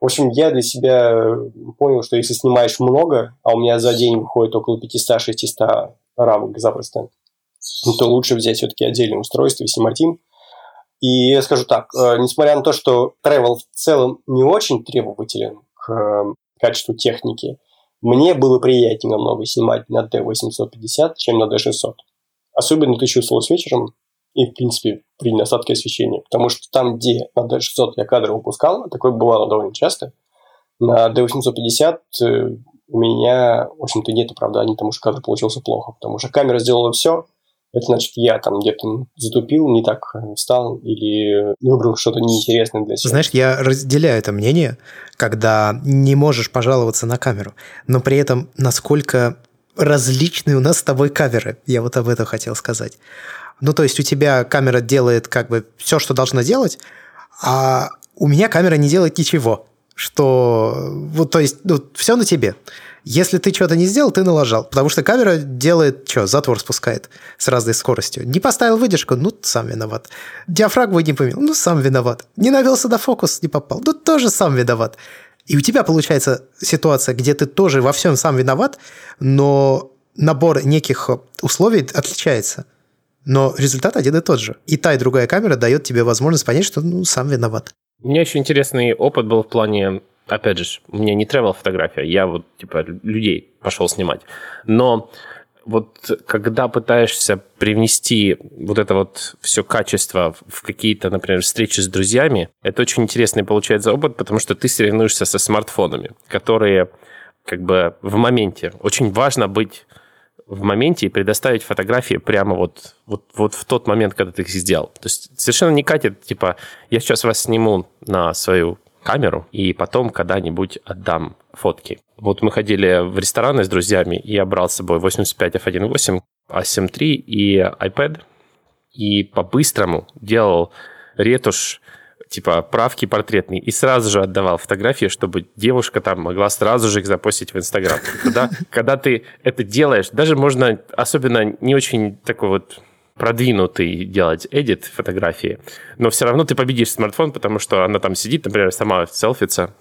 В общем, я для себя понял, что если снимаешь много, а у меня за день выходит около 500-600 рамок запросто, то лучше взять все-таки отдельное устройство и снимать им. И я скажу так, несмотря на то, что тревел в целом не очень требователен к качеству техники, мне было приятнее намного снимать на D850, чем на D600. Особенно ты чувствовалось вечером и, в принципе, при недостатке освещения. Потому что там, где на D600 я кадры выпускал, такое бывало довольно часто, на D850 у меня, в общем-то, нет оправданий тому, что кадр получился плохо. Потому что камера сделала все. Это значит, я там где-то затупил, не так встал или выбрал что-то неинтересное для себя. Знаешь, я разделяю это мнение, когда не можешь пожаловаться на камеру, но при этом насколько различные у нас с тобой камеры. Я вот об этом хотел сказать. То есть у тебя камера делает как бы все, что должна делать, а у меня камера не делает ничего. Что, то есть, все на тебе. Если ты что-то не сделал, ты налажал. Потому что камера делает, затвор спускает с разной скоростью. Не поставил выдержку, сам виноват. Диафрагму не поменял, сам виноват. Не навелся на фокус, не попал, тоже сам виноват. И у тебя получается ситуация, где ты тоже во всем сам виноват, но набор неких условий отличается. Но результат один и тот же. И та, и другая камера дает тебе возможность понять, что сам виноват. У меня еще интересный опыт был в плане, опять же, у меня не travel фотография, я людей пошел снимать. Но вот когда пытаешься привнести вот это вот все качество в какие-то, например, встречи с друзьями, это очень интересный получается опыт, потому что ты соревнуешься со смартфонами, которые как бы в моменте. Очень важно быть в моменте и предоставить фотографии прямо вот в тот момент, когда ты их сделал. То есть совершенно не катит, типа, я сейчас вас сниму на свою камеру и потом когда-нибудь отдам фотки. Вот мы ходили в рестораны с друзьями, и я брал с собой 85f1.8, A7 III и iPad, и по-быстрому делал ретушь, типа правки портретные, и сразу же отдавал фотографии, чтобы девушка там могла сразу же их запостить в Инстаграм. Когда ты это делаешь, даже можно особенно не очень такой вот продвинутый делать эдит фотографии, но все равно ты победишь смартфон, потому что она там сидит, например, сама селфится,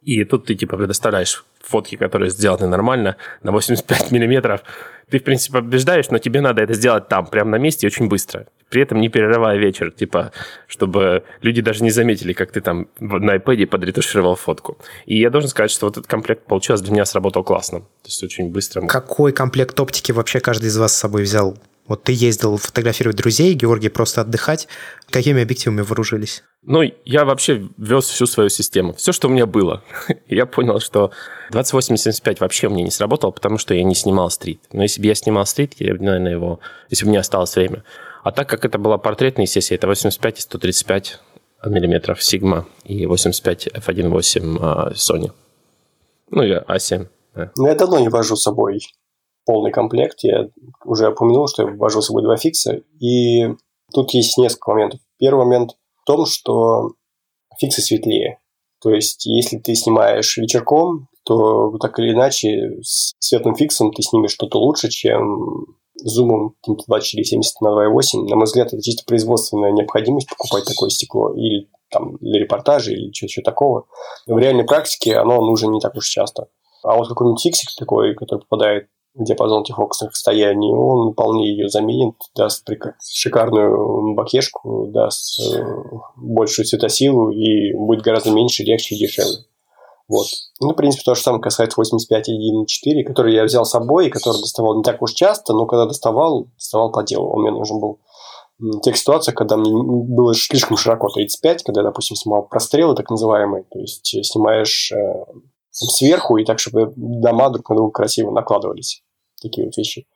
и тут ты типа предоставляешь фотки, которые сделаны нормально, на 85 миллиметров. Ты, в принципе, побеждаешь, но тебе надо это сделать там, прямо на месте, очень быстро. При этом не перерывая вечер, типа, чтобы люди даже не заметили, как ты там на iPad подретушировал фотку. И я должен сказать, что вот этот комплект получилось для меня сработал классно. То есть очень быстро. Какой комплект оптики вообще каждый из вас с собой взял? Вот ты ездил фотографировать друзей, Георгий просто отдыхать. Какими объективами вооружились? Ну, я вообще вез всю свою систему. Все, что у меня было. Я понял, что 28-75 вообще мне не сработало, потому что я не снимал стрит. Но если бы я снимал стрит, я бы, наверное, его... Если бы у меня осталось время. А так как это была портретная сессия, это 85 и 135 миллиметров Sigma и 85 f1.8 Sony. Ну, я A7. Да. Ну, я давно не вожу с собой полный комплект. Я уже упомянул, что я ввожу с собой два фикса. И тут есть несколько моментов. Первый момент в том, что фиксы светлее. То есть, если ты снимаешь вечерком, то так или иначе с светлым фиксом ты снимешь что-то лучше, чем зумом 2470 на 2.8. На мой взгляд, это чисто производственная необходимость покупать такое стекло. Или там для репортажа, или чего-то такого. В реальной практике оно нужно не так уж часто. А вот какой-нибудь фиксик такой, который попадает диапазон тихоксных состояний, он вполне ее заменит, даст шикарную бакешку, даст большую светосилу и будет гораздо меньше, легче и дешевле. Вот. Ну, в принципе, то же самое касается 85.1.4, который я взял с собой и который доставал не так уж часто, но когда доставал по делу. Он мне нужен был в тех ситуациях, когда мне было слишком широко 35, когда я, допустим, снимал прострелы, так называемые, то есть снимаешь сверху, и так, чтобы дома друг на друга красиво накладывались. Такие вот вещи.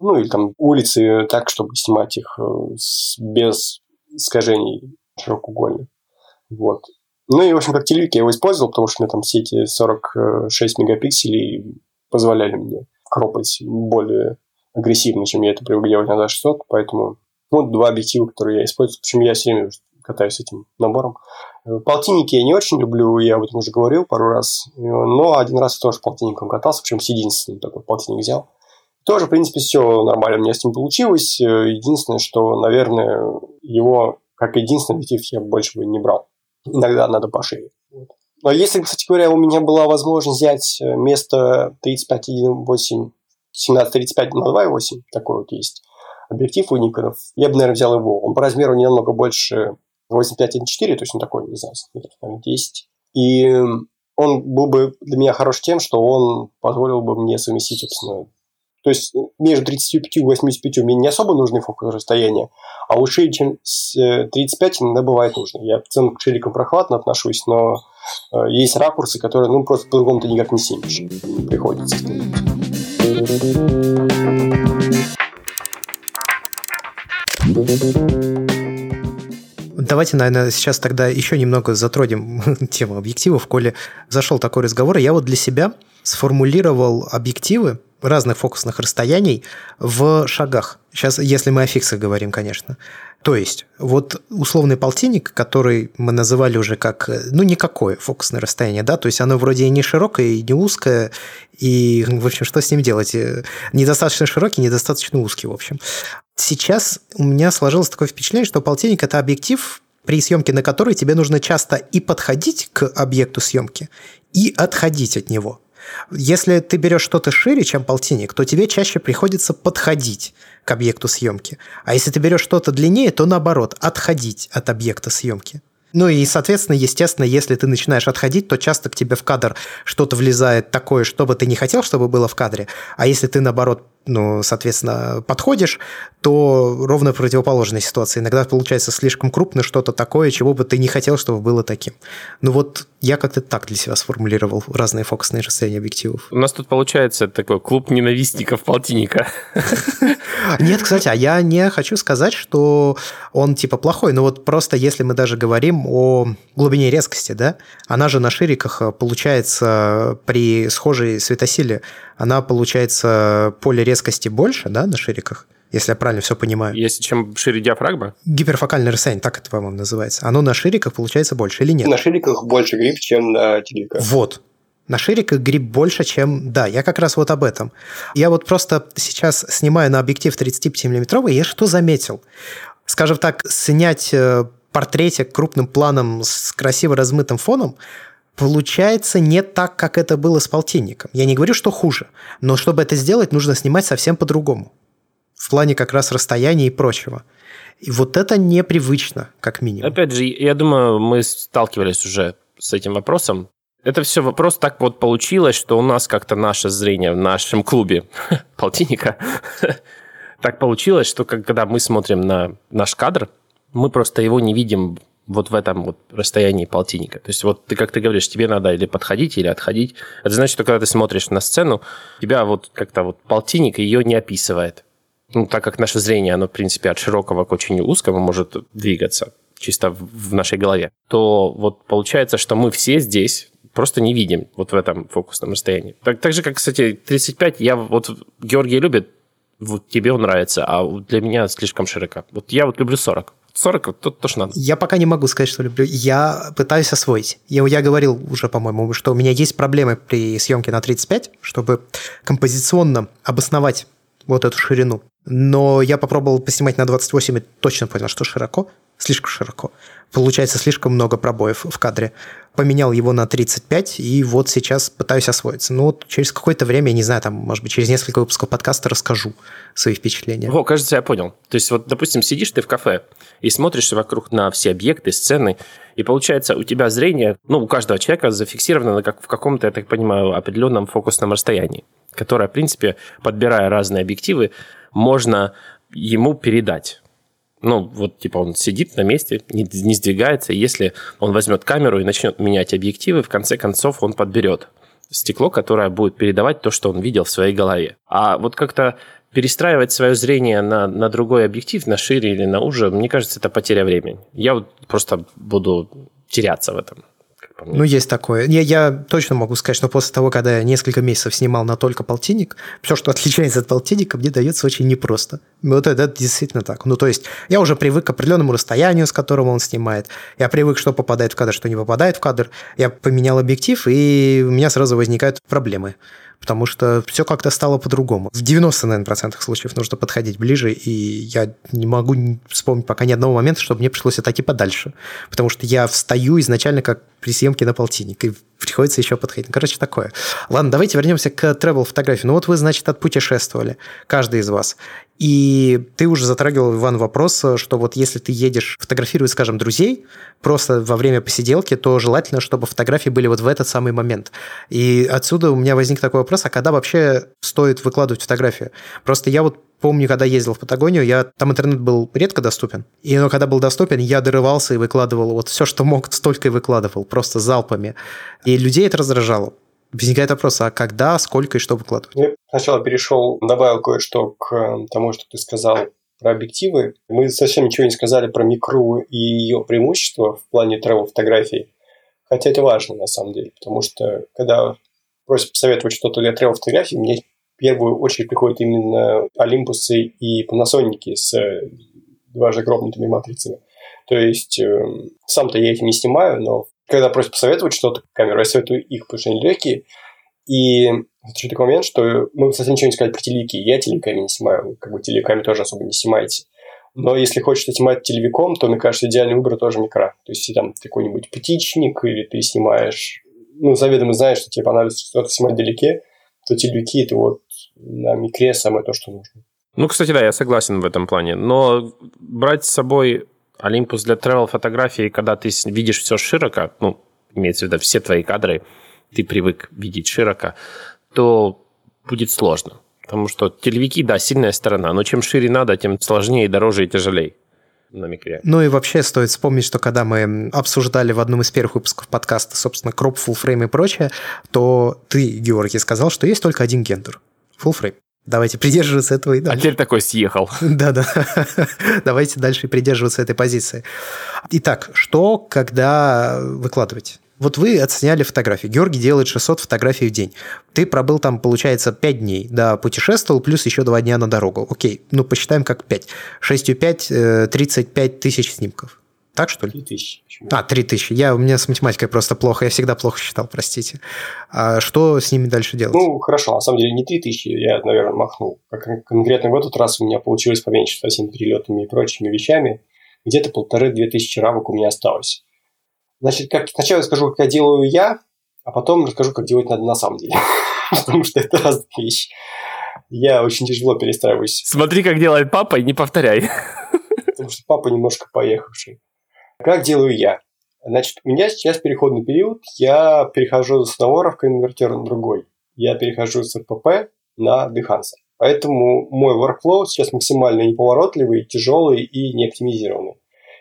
Ну, или там улицы так, чтобы снимать их без искажений широкоугольных. Вот. Ну, и, в общем, как телевик я его использовал, потому что у меня там все эти 46 мегапикселей позволяли мне кропать более агрессивно, чем я это привык делать на 2600, поэтому вот два объектива, которые я использую. Причем я все время катаюсь с этим набором. Полтинники я не очень люблю, я об этом уже говорил пару раз, но один раз я тоже полтинником катался, причем с единственным такой полтинник взял. Тоже, в принципе, все нормально у меня с ним получилось. Единственное, что, наверное, его как единственный объектив я больше бы не брал. Иногда надо пошире. Но если, кстати говоря, у меня была возможность взять вместо 35.1.8, 17-35 на 2.8, такой вот есть объектив у Никонов, я бы, наверное, взял его. Он по размеру не намного больше 85.1.4, то есть он такой, не знаю, 10. И он был бы для меня хорош тем, что он позволил бы мне совместить, собственно... То есть между 35 и 85 мне не особо нужны фокус-расстояния, а уж шире, чем 35, иногда бывает нужно. Я в целом к ширикам прохладно отношусь, но есть ракурсы, которые ну просто по-другому ты никак не снимешь. Приходится. Давайте, наверное, сейчас тогда еще немного затронем тему объективов. Коли зашел такой разговор, я вот для себя сформулировал объективы разных фокусных расстояний в шагах. Сейчас, если мы о фиксах говорим, конечно. То есть, вот условный полтинник, который мы называли уже как, ну, никакое фокусное расстояние, да, то есть оно вроде и не широкое, и не узкое, и, в общем, что с ним делать? Недостаточно широкий, недостаточно узкий, в общем. Сейчас у меня сложилось такое впечатление, что полтинник – это объектив, при съемке на который тебе нужно часто и подходить к объекту съемки, и отходить от него. Если ты берешь что-то шире, чем полтинник, то тебе чаще приходится подходить к объекту съемки. А если ты берешь что-то длиннее, то наоборот, отходить от объекта съемки. Ну и, соответственно, естественно, если ты начинаешь отходить, то часто к тебе в кадр что-то влезает такое, что бы ты не хотел, чтобы было в кадре. А если ты, наоборот, ну, соответственно, подходишь, то ровно противоположная ситуация. Иногда получается слишком крупно что-то такое, чего бы ты не хотел, чтобы было таким. Ну вот я как-то так для себя сформулировал разные фокусные расстояния объективов. У нас тут получается такой клуб ненавистников полтинника. Нет, кстати, а я не хочу сказать, что он типа плохой, но вот просто если мы даже говорим о глубине резкости, да, она же на шириках получается при схожей светосиле, она получается поле резкости больше, да, на шириках? Если я правильно все понимаю. Если чем шире диафрагма? Гиперфокальное расстояние, так это, по-моему, называется. Оно на шириках получается больше или нет? На шириках больше грипп, чем на теликах. Вот. На шириках грипп больше, чем... Да, я как раз вот об этом. Я вот просто сейчас снимаю на объектив 35-миллиметровый, я что заметил? Скажем так, снять портретик крупным планом с красиво размытым фоном получается не так, как это было с полтинником. Я не говорю, что хуже, но чтобы это сделать, нужно снимать совсем по-другому. В плане как раз расстояния и прочего. И вот это непривычно, как минимум. Опять же, я думаю, мы сталкивались уже с этим вопросом. Это все вопрос, так вот получилось, что у нас как-то наше зрение в нашем клубе полтинника. Так получилось, что когда мы смотрим на наш кадр, мы просто его не видим вот в этом вот расстоянии полтинника. То есть вот ты, как ты говоришь, тебе надо или подходить, или отходить. Это значит, что когда ты смотришь на сцену, тебя вот как-то вот полтинник ее не описывает. Ну, так как наше зрение, оно, в принципе, от широкого к очень узкому может двигаться чисто в нашей голове, то вот получается, что мы все здесь просто не видим вот в этом фокусном расстоянии. Так же, как, кстати, 35, я вот... Георгий любит, вот тебе он нравится, а для меня слишком широко. Вот я вот люблю 40. 40 вот тут тоже надо. Я пока не могу сказать, что люблю. Я пытаюсь освоить. Я говорил уже, по-моему, что у меня есть проблемы при съемке на 35, чтобы композиционно обосновать вот эту ширину. Но я попробовал поснимать на 28 и точно понял, что широко, слишком широко. Получается, слишком много пробоев в кадре. Поменял его на 35, и вот сейчас пытаюсь освоиться. Ну, вот через какое-то время, я не знаю, там, может быть, через несколько выпусков подкаста расскажу свои впечатления. Во, кажется, я понял. То есть, вот, допустим, сидишь ты в кафе и смотришь вокруг на все объекты, сцены, и получается, у тебя зрение, ну, у каждого человека зафиксировано в каком-то, я так понимаю, определенном фокусном расстоянии, которое, в принципе, подбирая разные объективы, можно ему передать. Ну, вот, типа, он сидит на месте, не сдвигается. Если он возьмет камеру и начнет менять объективы, в конце концов он подберет стекло, которое будет передавать то, что он видел в своей голове. А вот как-то перестраивать свое зрение на другой объектив, на шире или на уже, мне кажется, это потеря времени. Я вот просто буду теряться в этом. Ну, есть такое. Я точно могу сказать, что после того, когда я несколько месяцев снимал на только полтинник, все, что отличается от полтинника, мне дается очень непросто. Вот это действительно так. Ну, то есть, я уже привык к определенному расстоянию, с которого он снимает. Я привык, что попадает в кадр, что не попадает в кадр. Я поменял объектив, и у меня сразу возникают проблемы. Потому что все как-то стало по-другому. В 90, наверное, процентах случаев нужно подходить ближе, и я не могу вспомнить пока ни одного момента, чтобы мне пришлось отойти подальше. Потому что я встаю изначально как при съемке на полтинник, и приходится еще подходить. Короче, такое. Ладно, давайте вернемся к тревел-фотографии. Ну вот вы, значит, отпутешествовали, каждый из вас. И ты уже затрагивал, Иван, вопрос, что вот если ты едешь фотографировать, скажем, друзей, просто во время посиделки, то желательно, чтобы фотографии были вот в этот самый момент. И отсюда у меня возник такой вопрос, а когда вообще стоит выкладывать фотографии? Просто я вот помню, когда ездил в Патагонию, там интернет был редко доступен. И но когда был доступен, я дорывался и выкладывал вот все, что мог, столько и выкладывал, просто залпами. И людей это раздражало. Возникает вопрос, а когда, сколько и что выкладывать? Я сначала добавил кое-что к тому, что ты сказал про объективы. Мы совсем ничего не сказали про микру и ее преимущества в плане тревел-фотографий. Хотя это важно, на самом деле, потому что, когда просят посоветовать что-то для тревел-фотографий, мне в первую очередь приходят именно Олимпусы и Панасоники с дважды гробнутыми матрицами. То есть, сам-то я их не снимаю, но когда просят посоветовать что-то камеру, я советую их, потому что они легкие. И еще такой момент, что мы совсем ничего не сказали про телеки. Я телеками не снимаю, как бы телеками тоже особо не снимаете. Но если хочешь снимать телевиком, то, мне кажется, идеальный выбор тоже микро. То есть, если там какой-нибудь птичник, или ты снимаешь... Ну, заведомо знаешь, что тебе понадобится что-то снимать вдалеке, то телевики – это вот на микре самое то, что нужно. Ну, кстати, да, я согласен в этом плане. Но брать с собой... Олимпус для тревел-фотографии, когда ты видишь все широко, ну, имеется в виду все твои кадры, ты привык видеть широко, то будет сложно. Потому что телевики, да, сильная сторона, но чем шире надо, тем сложнее, дороже и тяжелее. Ну и вообще стоит вспомнить, что когда мы обсуждали в одном из первых выпусков подкаста, собственно, кроп, фуллфрейм и прочее, то ты, Георгий, сказал, что есть только один гендер – фуллфрейм. Давайте придерживаться этого и дальше. А теперь такой съехал. Да-да. Давайте дальше придерживаться этой позиции. Итак, что, когда выкладывать? Вот вы отсняли фотографии. Георгий делает 600 фотографий в день. Ты пробыл там, получается, 5 дней. Да, путешествовал, плюс еще 2 дня на дорогу. Окей, ну посчитаем как 5. 6 и 5, 35 тысяч снимков. Так, что ли? 3000. А, 3000. У меня с математикой просто плохо. Я всегда плохо считал, простите. А что с ними дальше делать? Ну, хорошо. На самом деле не 3000. Я, наверное, махнул. Конкретно в этот раз у меня получилось поменьше со всеми перелетами и прочими вещами. Где-то 1500-2000 рамок у меня осталось. Значит, сначала расскажу, как делаю я, а потом расскажу, как делать надо на самом деле. Потому что это разные вещи. Я очень тяжело перестраиваюсь. Смотри, как делает папа, и не повторяй. Потому что папа немножко поехавший. Как делаю я? Значит, у меня сейчас переходный период. Я перехожу с наборов конвертера на другой. Я перехожу с РПП на Dehancer. Поэтому мой workflow сейчас максимально неповоротливый, тяжелый и неоптимизированный.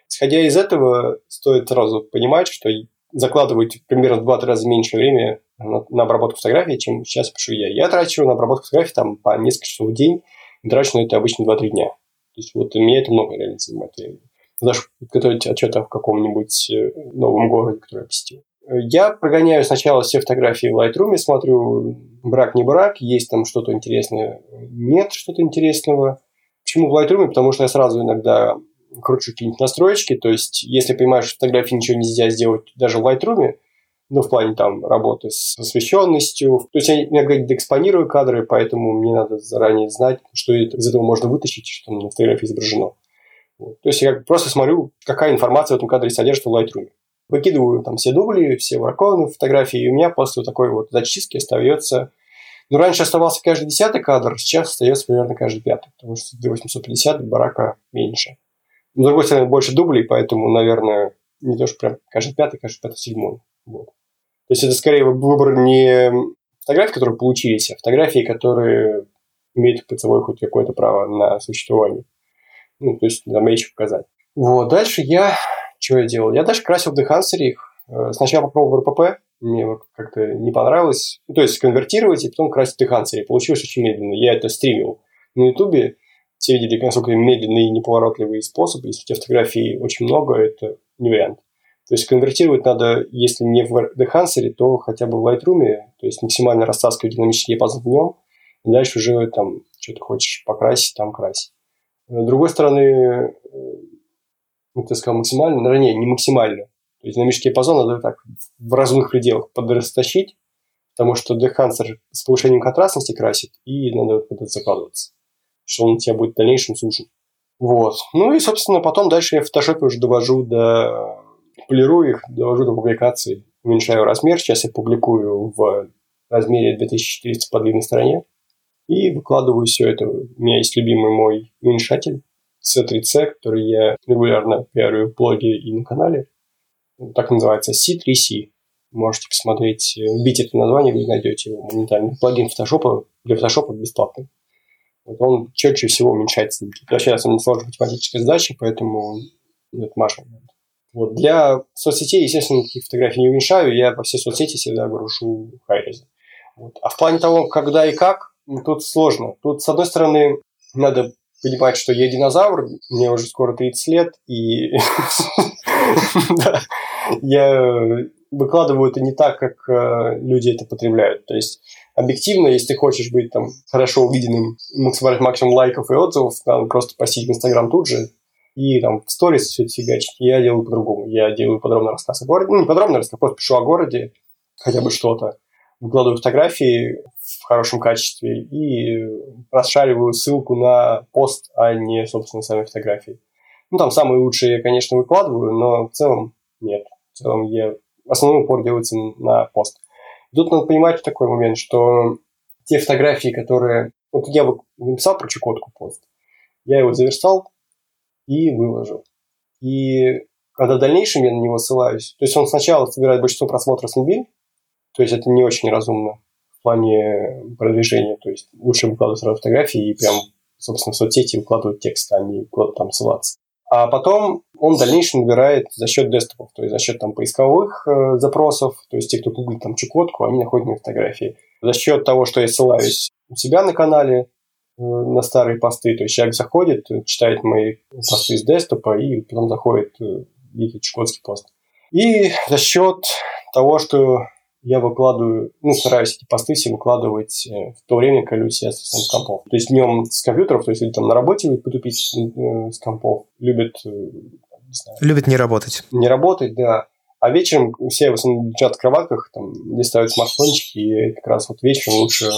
Исходя из этого, стоит сразу понимать, что закладывать примерно в 2-3 раза меньше времени на обработку фотографий, чем сейчас пишу я. Я трачу на обработку фотографий там, по несколько часов в день, и трачу на это обычно 2-3 дня. То есть вот меня это много реально занимает времени. Даже подготовить отчет о каком-нибудь новом городе, который я посетил. Я прогоняю сначала все фотографии в Lightroom, смотрю, брак не брак, есть там что-то интересное, нет что-то интересного. Почему в Lightroom? Потому что я сразу иногда кручу какие-нибудь настроечки, то есть если понимаешь, что фотографии ничего нельзя сделать даже в Lightroom, ну, в плане там работы с освещенностью, то есть я иногда деэкспонирую кадры, поэтому мне надо заранее знать, что из этого можно вытащить, что на фотографии изображено. Вот. То есть я просто смотрю, какая информация в этом кадре содержится в Lightroom. Выкидываю там все дубли, все бракованные фотографии, и у меня после такой вот зачистки остается... Ну, раньше оставался каждый 10-й кадр, сейчас остается примерно каждый 5-й, потому что D850 барака меньше. Но, с другой стороны, больше дублей, поэтому, наверное, не то, что прям каждый пятый, седьмой. Вот. То есть это скорее выбор не фотографий, которые получились, а фотографии, которые имеют под собой хоть какое-то право на существование. Ну, то есть там речь показать. Вот, дальше я... Чего я делал? Я дальше красил в Dehancer их. Сначала попробовал РПП, мне как-то не понравилось. Ну, то есть конвертировать и потом красить в Dehancer. Получилось очень медленно. Я это стримил на Ютубе. Все видели, насколько медленный и неповоротливый способ. Если у тебя фотографий очень много, это не вариант. То есть конвертировать надо, если не в Dehancer, то хотя бы в Lightroom. То есть максимально растаскивать динамический диапазон в нем. И дальше уже там что-то хочешь покрасить, там красить. С другой стороны, как я сказал, максимально. Наверное, не максимально. То есть динамический диапазон надо так в разумных пределах подрастащить, потому что Dehancer с повышением контрастности красит, и надо под это закладываться, что он у тебя будет в дальнейшем сужен. Вот. Ну и, собственно, потом дальше я в фотошопе уже довожу до... Полирую их, довожу до публикации. Уменьшаю размер. Сейчас я публикую в размере 2400 по длинной стороне. И выкладываю все это. У меня есть любимый мой уменьшатель C3C, который я регулярно пиарю в блоге и на канале. Так называется C3C. Можете посмотреть, вбить это название, вы найдете его моментально. Плагин Photoshop для Photoshop бесплатный. Вот он четче всего уменьшает снимки. Вообще, на самом деле, сложная математическая задача, поэтому это маша. Вот. Для соцсетей, естественно, никаких фотографий не уменьшаю, я по всей соцсети всегда грушу хайрез. Вот. А в плане того, когда и как, тут сложно. Тут, с одной стороны, надо понимать, что я динозавр, мне уже скоро 30 лет, и я выкладываю это не так, как люди это потребляют. То есть объективно, если ты хочешь быть там хорошо увиденным, собрать максимум лайков и отзывов, надо просто постить в Инстаграм тут же и там в сторис все это фигачить. Я делаю по-другому. Я делаю подробный рассказ о городе. Ну, не подробный рассказ, просто пишу о городе, хотя бы что-то. Выкладываю фотографии в хорошем качестве и расшариваю ссылку на пост, а не, собственно, сами фотографии. Ну, там самые лучшие я, конечно, выкладываю, но в целом нет. В целом я... Основной упор делается на пост. Тут надо понимать такой момент, что те фотографии, которые... Вот я написал про Чукотку пост, я его заверстал и выложил. И когда в дальнейшем я на него ссылаюсь, то есть он сначала собирает большинство просмотров с мобиль, то есть это не очень разумно в плане продвижения. То есть лучше выкладывать сразу фотографии и прям, собственно, в соцсети выкладывать текст, а не куда-то там ссылаться. А потом он в дальнейшем набирает за счет десктопов, то есть за счет там поисковых запросов, то есть те, кто гуглит там Чукотку, они находят мои фотографии. За счет того, что я ссылаюсь у себя на канале, на старые посты, то есть человек заходит, читает мои посты с десктопа и потом заходит в чукотский пост. И за счет того, что я выкладываю, ну, стараюсь эти посты все выкладывать в то время, когда люди сидят с компов. То есть днем с компьютеров, то есть люди там на работе любят потупить с компов, любят... Не знаю, любят не работать. Не работать, да. А вечером все в основном лежат в кроватках, там листают смартфончики, и как раз вот вечером лучше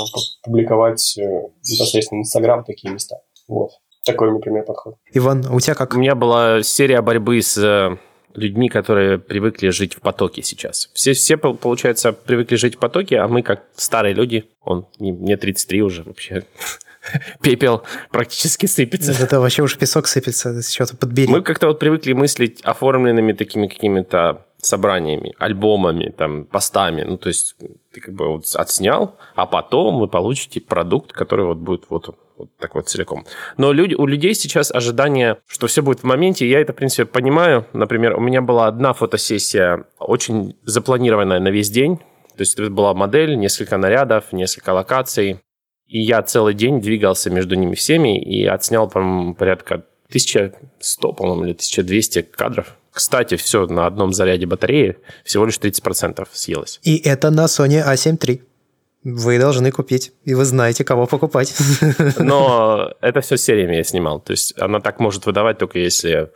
публиковать непосредственно в Инстаграм такие места. Вот. Такой, например, подход. Иван, у тебя как? У меня была серия борьбы с... людьми, которые привыкли жить в потоке сейчас. Все, получается, привыкли жить в потоке, а мы, как старые люди, мне 33 уже вообще, пепел практически сыпется. Да-да, вообще уже песок сыпется, что-то подбери. Мы как-то вот привыкли мыслить оформленными такими какими-то собраниями, альбомами, там, постами. Ну, то есть ты как бы вот отснял, а потом вы получите продукт, который вот будет вот он. Вот так вот целиком. Но у людей сейчас ожидание, что все будет в моменте. Я это, в принципе, понимаю. Например, у меня была одна фотосессия, очень запланированная на весь день. То есть это была модель, несколько нарядов, несколько локаций. И я целый день двигался между ними всеми и отснял, по-моему, порядка 1100, по-моему, или 1200 кадров. Кстати, все на одном заряде батареи всего лишь 30% съелось. И это на Sony A7 III. Вы должны купить, и вы знаете, кого покупать. Но это все сериями я снимал. То есть она так может выдавать, только если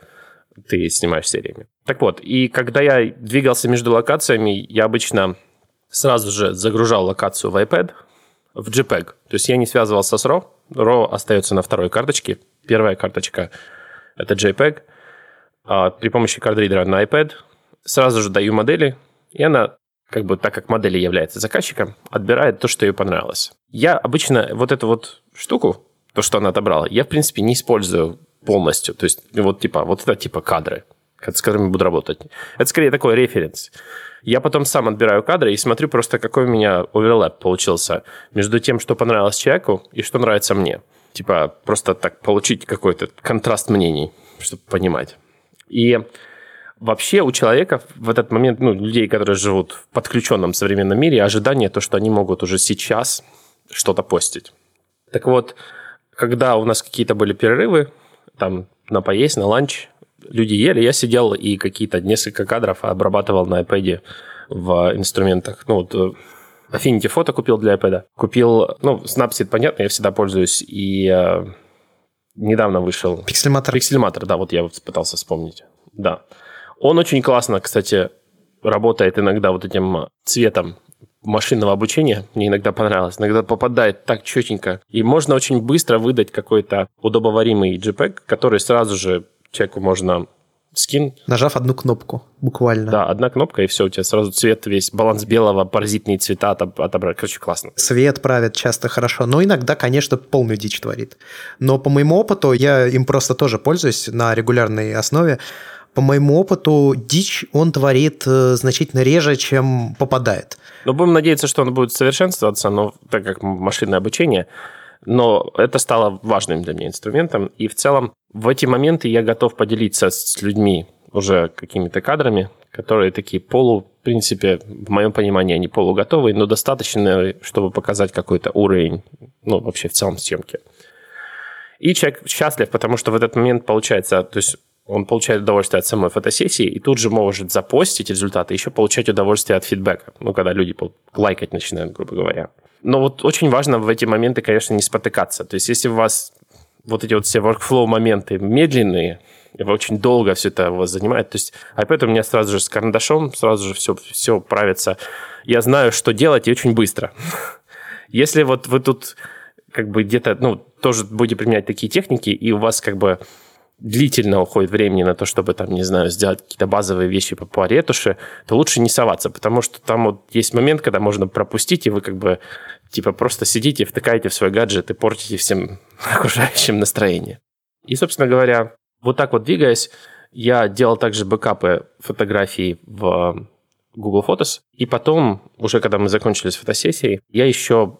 ты снимаешь сериями. Так вот, и когда я двигался между локациями, я обычно сразу же загружал локацию в iPad, в JPEG. То есть я не связывался с RAW. RAW остается на второй карточке. Первая карточка – это JPEG. А при помощи кардридера на iPad сразу же даю модели, и она... как бы так как модель является заказчиком, отбирает то, что ей понравилось. Я обычно вот эту вот штуку, то, что она отобрала, я, в принципе, не использую полностью. То есть вот это типа кадры, с которыми буду работать. Это скорее такой референс. Я потом сам отбираю кадры и смотрю просто, какой у меня оверлэп получился между тем, что понравилось человеку и что нравится мне. Типа просто так получить какой-то контраст мнений, чтобы понимать. И... вообще у человека в этот момент, людей, которые живут в подключенном современном мире, ожидание то, что они могут уже сейчас что-то постить. Так вот, когда у нас какие-то были перерывы, там на поесть, на ланч, люди ели, я сидел и какие-то несколько кадров обрабатывал на iPad в инструментах. Affinity Photo купил для iPad. Купил, Snapseed, понятно, я всегда пользуюсь, и недавно вышел... Pixelmator, да, вот я пытался вспомнить, да. Он очень классно, кстати, работает иногда вот этим цветом машинного обучения. Мне иногда понравилось. Иногда попадает так четенько. И можно очень быстро выдать какой-то удобоваримый JPEG, который сразу же человеку можно скинуть. Нажав одну кнопку, буквально. Да, одна кнопка, и все, у тебя сразу цвет весь, баланс белого, паразитные цвета отобрать. Короче, классно. Свет правит часто хорошо, но иногда, конечно, полную дичь творит. Но по моему опыту, я им просто тоже пользуюсь на регулярной основе. По моему опыту, дичь он творит значительно реже, чем попадает. Но будем надеяться, что он будет совершенствоваться, но так как машинное обучение, но это стало важным для меня инструментом. И в целом в эти моменты я готов поделиться с людьми уже какими-то кадрами, которые такие в принципе, в моем понимании, они полуготовые, но достаточно, чтобы показать какой-то уровень, вообще в целом съемки. И человек счастлив, потому что в этот момент получается, то есть он получает удовольствие от самой фотосессии и тут же может запостить результаты, еще получать удовольствие от фидбэка, когда люди лайкать начинают, грубо говоря. Но вот очень важно в эти моменты, конечно, не спотыкаться. То есть если у вас вот эти вот все workflow-моменты медленные, и вы очень долго все это вас занимает, то есть iPad у меня сразу же с карандашом, сразу же все правится. Я знаю, что делать, и очень быстро. Если вот вы тут как бы где-то, тоже будете применять такие техники, и у вас как бы... длительно уходит времени на то, чтобы, там, не знаю, сделать какие-то базовые вещи по ретуши, то лучше не соваться, потому что там вот есть момент, когда можно пропустить, и вы как бы типа просто сидите, втыкаете в свой гаджет и портите всем окружающим настроение. И, собственно говоря, вот так вот двигаясь, я делал также бэкапы фотографий в Google Photos. И потом, уже когда мы закончили с фотосессией, я еще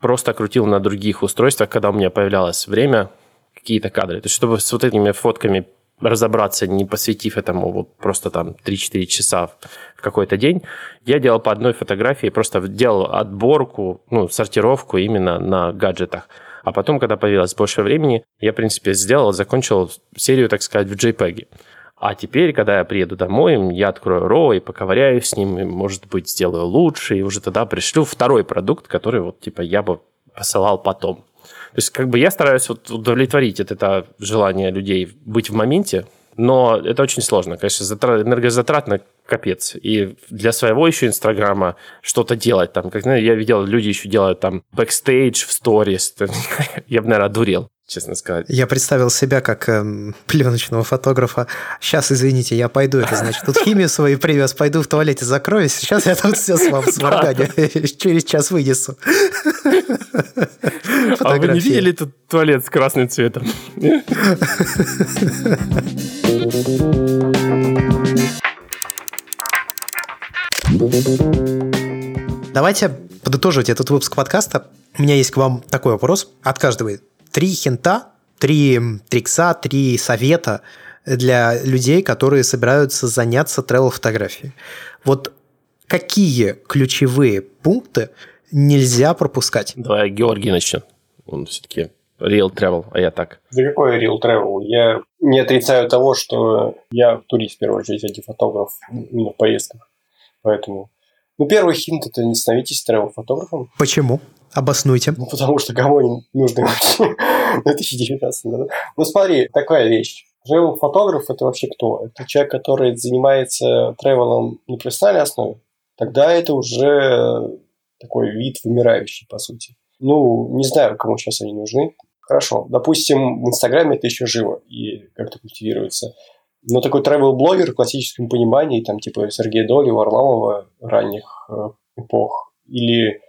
просто крутил на других устройствах, когда у меня появлялось время, какие-то кадры. То есть, чтобы с вот этими фотками разобраться, не посвятив этому вот просто там 3-4 часа в какой-то день, я делал по одной фотографии, просто делал отборку, ну, сортировку именно на гаджетах. А потом, когда появилось больше времени, я, в принципе, сделал, закончил серию, так сказать, в JPEG. А теперь, когда я приеду домой, я открою RAW и поковыряю с ним, и, может быть, сделаю лучше, и уже тогда пришлю второй продукт, который вот типа я бы посылал потом. То есть, как бы я стараюсь вот удовлетворить это желание людей быть в моменте, но это очень сложно. Конечно, энергозатратно капец. И для своего еще Инстаграма что-то делать там. Как, я видел, люди еще делают там бэкстейдж в сторис. Я бы, наверное, одурел, честно сказать. Я представил себя как пленочного фотографа. Сейчас, извините, я пойду, это значит, тут химию свою привез, пойду в туалете закроюсь, сейчас я тут все с вами сварганю, через час вынесу. А вы не видели этот туалет с красным цветом? Давайте подытоживать этот выпуск подкаста. У меня есть к вам такой вопрос от каждого. 3 хинта, 3 трикса, 3 совета для людей, которые собираются заняться travel-фотографией. Вот какие ключевые пункты нельзя пропускать? Давай Георгий начнет. Он все-таки real travel, а я так. Да какой real travel? Я не отрицаю того, что я турист, в первую очередь, а не фотограф в поездках. Поэтому... Ну, первый хинт – это не становитесь travel-фотографом. Почему? Обоснуйте. Ну, потому что кому нужно вообще в 2019 году. Ну, смотри, такая вещь. Travel-фотограф – это вообще кто? Это человек, который занимается тревелом на профессиональной основе. Тогда это уже такой вид вымирающий, по сути. Ну, не знаю, кому сейчас они нужны. Хорошо. Допустим, в Инстаграме это еще живо и как-то культивируется. Но такой тревел-блогер в классическом понимании, там, типа Сергея Доли, Варламова ранних эпох или...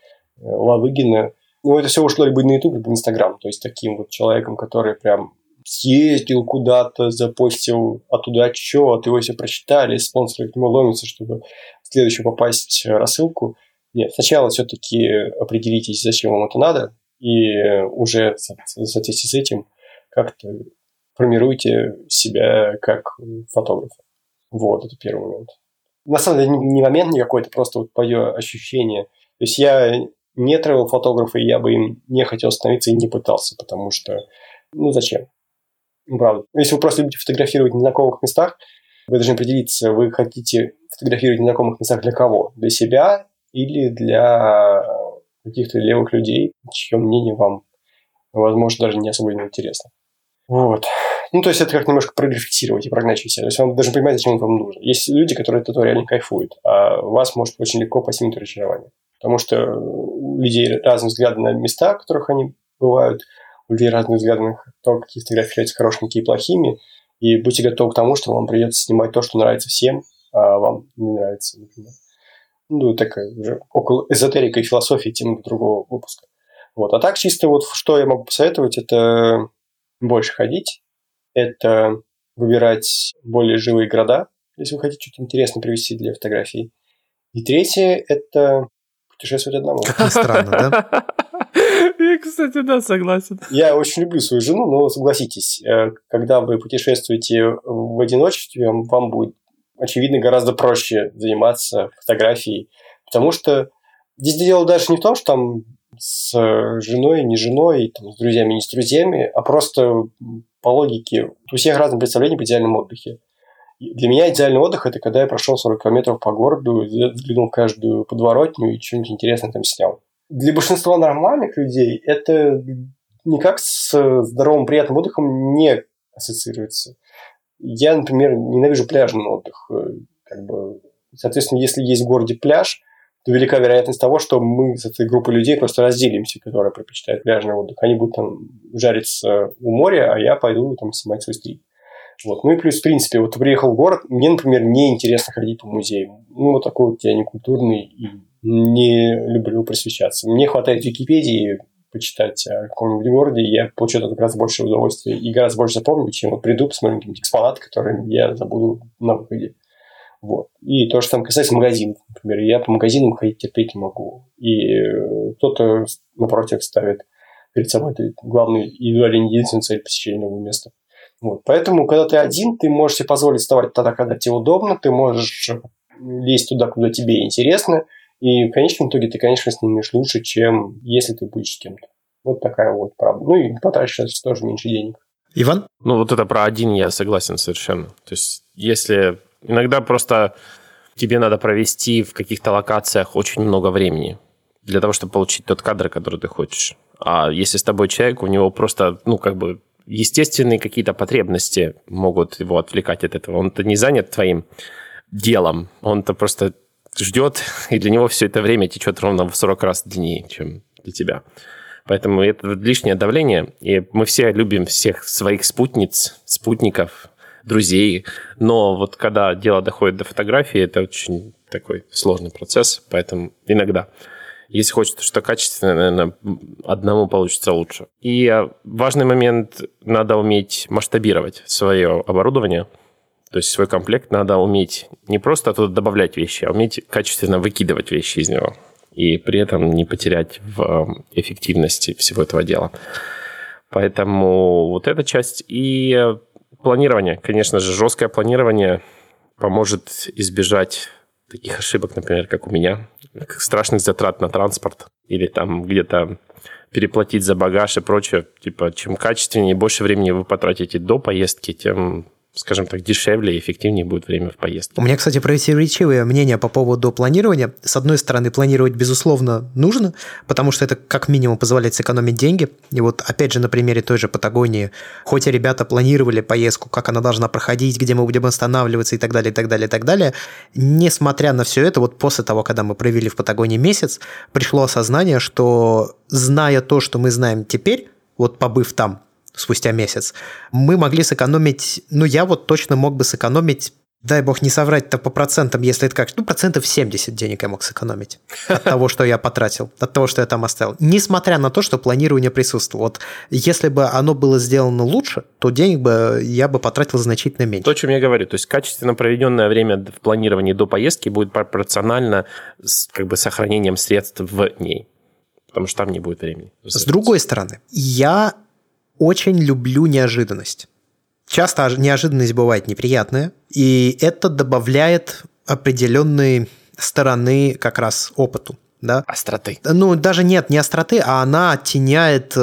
Лавыгина. Ну, это все ушло либо на YouTube, либо на Instagram. То есть, таким вот человеком, который прям съездил куда-то, запостил оттуда отчет, его все прочитали, спонсоры к нему ломятся, чтобы в следующую попасть рассылку. Нет, сначала все-таки определитесь, зачем вам это надо, и уже в соответствии с этим как-то формируйте себя как фотографа. Вот, это первый момент. На самом деле, не момент никакой, это просто вот мое ощущение. То есть, я... не тревел-фотографы, я бы им не хотел становиться и не пытался, потому что, ну, зачем? Правда. Если вы просто любите фотографировать в незнакомых местах, вы должны определиться, вы хотите фотографировать в незнакомых местах для кого? Для себя или для каких-то левых людей, чье мнение вам, возможно, даже не особо интересно. Вот. Ну, то есть, это как немножко прорефлексировать и прогнать себя. То есть, вам даже понимать, зачем это вам нужно. Есть люди, которые от этого реально кайфуют, а вас может очень легко посеять разочарование. Потому что у людей разные взгляды на места, в которых они бывают, у людей разные взгляды на то, какие фотографии являются хорошими, какие плохими, и будьте готовы к тому, что вам придется снимать то, что нравится всем, а вам не нравится, например. Ну, такая уже около эзотерика и философии темы другого выпуска. Вот. А так чисто вот что я могу посоветовать, это больше ходить, это выбирать более живые города, если вы хотите что-то интересное привести для фотографий. И третье – это путешествовать одному. Как ни странно, да? Я, кстати, да, согласен. Я очень люблю свою жену, но согласитесь, когда вы путешествуете в одиночестве, вам будет, очевидно, гораздо проще заниматься фотографией, потому что здесь дело даже не в том, что там с женой, не женой, там, с друзьями, не с друзьями, а просто по логике у всех разные представления по идеальному отдыху. Для меня идеальный отдых – это когда я прошел 40 километров по городу, взглянул в каждую подворотню и что-нибудь интересное там снял. Для большинства нормальных людей это никак с здоровым, приятным отдыхом не ассоциируется. Я, например, ненавижу пляжный отдых. Как бы, соответственно, если есть в городе пляж, то велика вероятность того, что мы с этой группой людей просто разделимся, которые предпочитают пляжный отдых. Они будут там жариться у моря, а я пойду там снимать свой стрим. Вот. Ну и плюс, в принципе, вот приехал в город, мне, например, неинтересно ходить по музеям. Ну, вот такой вот я некультурный и не люблю просвещаться. Мне хватает Википедии почитать о каком-нибудь городе, и я получу это гораздо больше удовольствия и гораздо больше запомню, чем вот приду, посмотрю какие-нибудь экспонаты, которые я забуду на выходе. Вот. И то же самое касается магазинов, например. Я по магазинам ходить терпеть не могу. И кто-то напротив ставит перед собой главную и едва ли не единственную цель посещения нового места. Вот. Поэтому, когда ты один, ты можешь себе позволить вставать тогда, когда тебе удобно, ты можешь лезть туда, куда тебе интересно, и в конечном итоге ты, конечно, снимешь лучше, чем если ты будешь с кем-то. Вот такая вот правда. Ну и потратишь тоже меньше денег. Иван? Ну вот это про один я согласен совершенно. То есть если... Иногда просто тебе надо провести в каких-то локациях очень много времени для того, чтобы получить тот кадр, который ты хочешь. А если с тобой человек, у него просто, ну, как бы естественные какие-то потребности могут его отвлекать от этого. Он-то не занят твоим делом, он-то просто ждет, и для него все это время течет ровно в 40 раз длиннее, чем для тебя. Поэтому это лишнее давление, и мы все любим всех своих спутниц, спутников, друзей, но вот когда дело доходит до фотографии, это очень такой сложный процесс, поэтому иногда, если хочется что-то качественное, наверное, одному получится лучше. И важный момент, надо уметь масштабировать свое оборудование, то есть свой комплект надо уметь не просто оттуда добавлять вещи, а уметь качественно выкидывать вещи из него и при этом не потерять в эффективности всего этого дела. Поэтому вот эта часть и... Планирование, конечно же, жесткое планирование поможет избежать таких ошибок, например, как у меня, страшных затрат на транспорт или там где-то переплатить за багаж и прочее. Типа, чем качественнее и больше времени вы потратите до поездки, тем, скажем так, дешевле и эффективнее будет время в поездке. У меня, кстати, противоречивое мнение по поводу планирования. С одной стороны, планировать, безусловно, нужно, потому что это как минимум позволяет сэкономить деньги. И вот опять же на примере той же Патагонии, хоть и ребята планировали поездку, как она должна проходить, где мы будем останавливаться и так далее, и так далее, и так далее, несмотря на все это, вот после того, когда мы провели в Патагонии месяц, пришло осознание, что зная то, что мы знаем теперь, вот побыв там, спустя месяц, мы могли сэкономить, ну, я вот точно мог бы сэкономить, дай бог не соврать-то по процентам, если это как, ну, процентов 70 денег я мог сэкономить от того, что я потратил, от того, что я там оставил. Несмотря на то, что планирование присутствовало. Вот если бы оно было сделано лучше, то денег бы я бы потратил значительно меньше. То, о чем я говорю, то есть качественно проведенное время в планировании до поездки будет пропорционально с, как бы, сохранением средств в ней, потому что там не будет времени. С другой стороны, я... очень люблю неожиданность. Часто неожиданность бывает неприятная, и это добавляет определенной стороны как раз опыту. Да? Остроты. Ну, даже нет, не остроты, а она оттеняет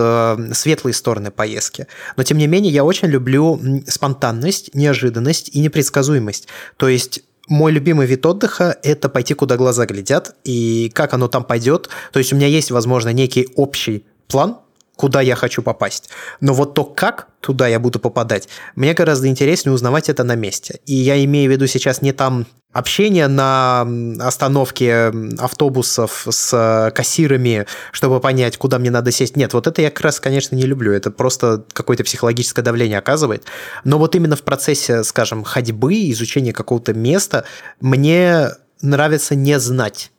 светлые стороны поездки. Но, тем не менее, я очень люблю спонтанность, неожиданность и непредсказуемость. То есть... Мой любимый вид отдыха – это пойти, куда глаза глядят, и как оно там пойдет. То есть у меня есть, возможно, некий общий план, куда я хочу попасть. Но вот то, как туда я буду попадать, мне гораздо интереснее узнавать это на месте. И я имею в виду сейчас не там общение на остановке автобусов с кассирами, чтобы понять, куда мне надо сесть. Нет, вот это я как раз, конечно, не люблю. Это просто какое-то психологическое давление оказывает. Но вот именно в процессе, скажем, ходьбы, изучения какого-то места, мне нравится не знать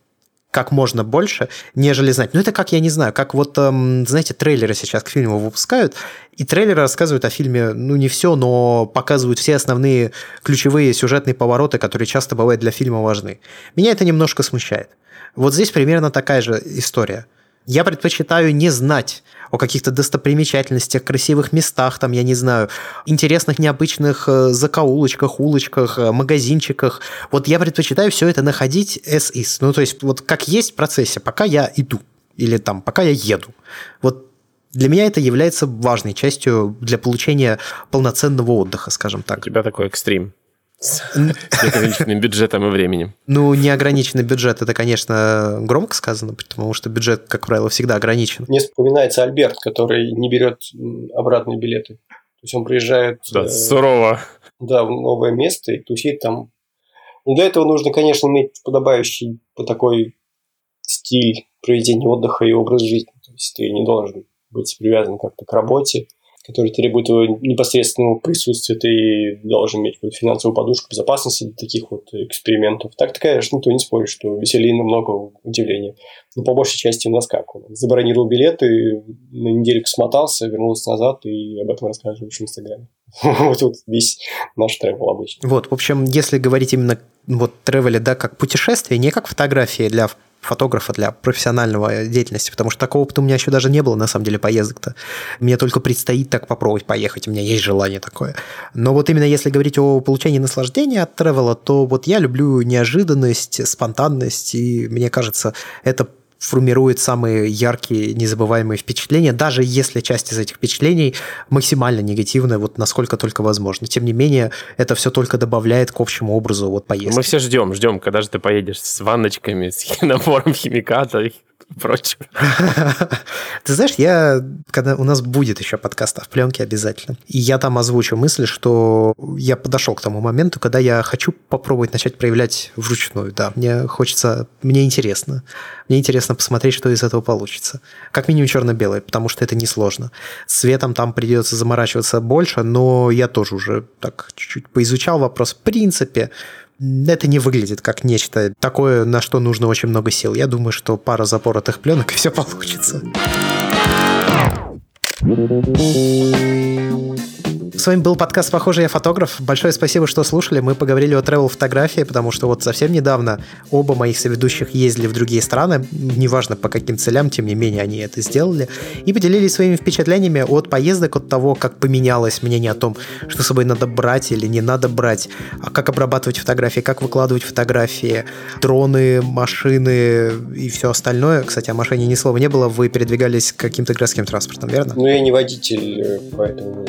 как можно больше, нежели знать. Ну, это как, я не знаю, как вот, знаете, трейлеры сейчас к фильму выпускают, и трейлеры рассказывают о фильме, ну, не все, но показывают все основные ключевые сюжетные повороты, которые часто бывают для фильма важны. Меня это немножко смущает. Вот здесь примерно такая же история. Я предпочитаю не знать о каких-то достопримечательностях, красивых местах, там, я не знаю, интересных, необычных закоулочках, улочках, магазинчиках. Вот я предпочитаю все это находить as is. Ну, то есть, вот как есть в процессе, пока я иду или там, пока я еду. Вот для меня это является важной частью для получения полноценного отдыха, скажем так. У тебя такой экстрим. С неограниченным бюджетом и временем. Ну, неограниченный бюджет, это, конечно, громко сказано, потому что бюджет, как правило, всегда ограничен. Мне вспоминается Альберт, который не берет обратные билеты. То есть он приезжает... Да, сурово. Да, в новое место и тусит там. Но для этого нужно, конечно, иметь подобающий по такой стиль проведения отдыха и образ жизни. То есть ты не должен быть привязан как-то к работе, который требует непосредственного присутствия, ты должен иметь какую-то финансовую подушку безопасности для таких вот экспериментов. Так-то, конечно, никто не спорит, что веселее намного удивления. Но по большей части у нас как? Он забронировал билет и на недельку смотался, вернулся назад, и об этом рассказывали в Инстаграме. Вот тут весь наш тревел обычно. Вот, в общем, если говорить именно вот тревеле, да, как путешествие, не как фотографии для фотографа, для профессионального деятельности, потому что такого опыта у меня еще даже не было, на самом деле, поездок-то. Мне только предстоит так попробовать поехать, у меня есть желание такое. Но вот именно если говорить о получении наслаждения от тревела, то вот я люблю неожиданность, спонтанность, и мне кажется, это формирует самые яркие, незабываемые впечатления, даже если часть из этих впечатлений максимально негативная, вот насколько только возможно. Тем не менее, это все только добавляет к общему образу вот поездки. Мы все ждем, когда же ты поедешь с ванночками, с набором химикатов и прочего. Ты знаешь, когда у нас будет еще подкаст о пленке обязательно, и я там озвучу мысль, что я подошел к тому моменту, когда я хочу попробовать начать проявлять вручную, да, мне интересно посмотреть, что из этого получится. Как минимум черно-белое, потому что это несложно. Цветом там придется заморачиваться больше, но я тоже уже так чуть-чуть поизучал вопрос. В принципе, это не выглядит как нечто такое, на что нужно очень много сил. Я думаю, что пара запоротых пленок, и все получится. С вами был подкаст «Похоже, я фотограф». Большое спасибо, что слушали. Мы поговорили о тревел-фотографии, потому что вот совсем недавно оба моих соведущих ездили в другие страны. Неважно, по каким целям, тем не менее, они это сделали. И поделились своими впечатлениями от поездок, от того, как поменялось мнение о том, что с собой надо брать или не надо брать, как обрабатывать фотографии, как выкладывать фотографии, дроны, машины и все остальное. Кстати, о машине ни слова не было. Вы передвигались каким-то городским транспортом, верно? Ну, я не водитель, поэтому...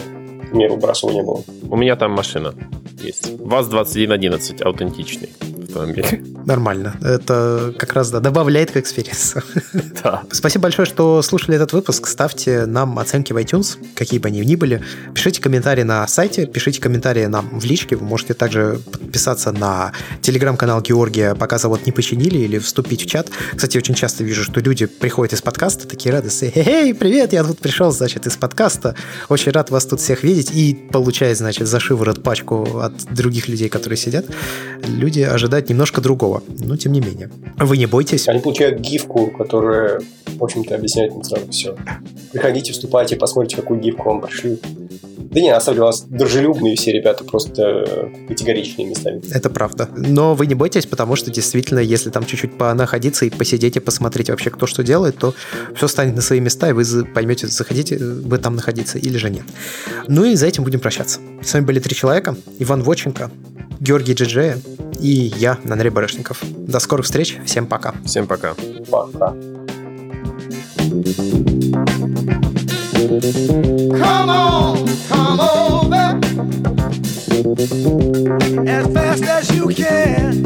Меру бросу не было. У меня там машина есть. ВАЗ-2111, аутентичный автомобиль. Нормально. Это как раз, да, добавляет к экспириенсу. Да. Спасибо большое, что слушали этот выпуск. Ставьте нам оценки в iTunes, какие бы они ни были. Пишите комментарии на сайте, пишите комментарии нам в личке. Вы можете также подписаться на телеграм-канал Георгия, пока завод не починили, или вступить в чат. Кстати, очень часто вижу, что люди приходят из подкаста, такие радостные. Эй, привет, я тут пришел, значит, из подкаста. Очень рад вас тут всех видеть. И получает, значит, за шиворот пачку от других людей, которые сидят. Люди ожидают немножко другого, но тем не менее. Вы не бойтесь. Они получают гифку, которая, в общем-то, объясняет им сразу все. Приходите, вступайте, посмотрите, какую гифку вам пришлют. Да не, на самом деле у нас дружелюбные все ребята, просто категоричные местами. Это правда. Но вы не бойтесь, потому что действительно, если там чуть-чуть понаходиться и посидеть и посмотреть вообще, кто что делает, то все станет на свои места, и вы поймете, захотите вы там находиться или же нет. Ну и за этим будем прощаться. С вами были три человека. Иван Вотченко, Георгий Джиджея и я, Андрей Барышников. До скорых встреч. Всем пока. Всем пока. Пока. Come on, come over as fast as you can.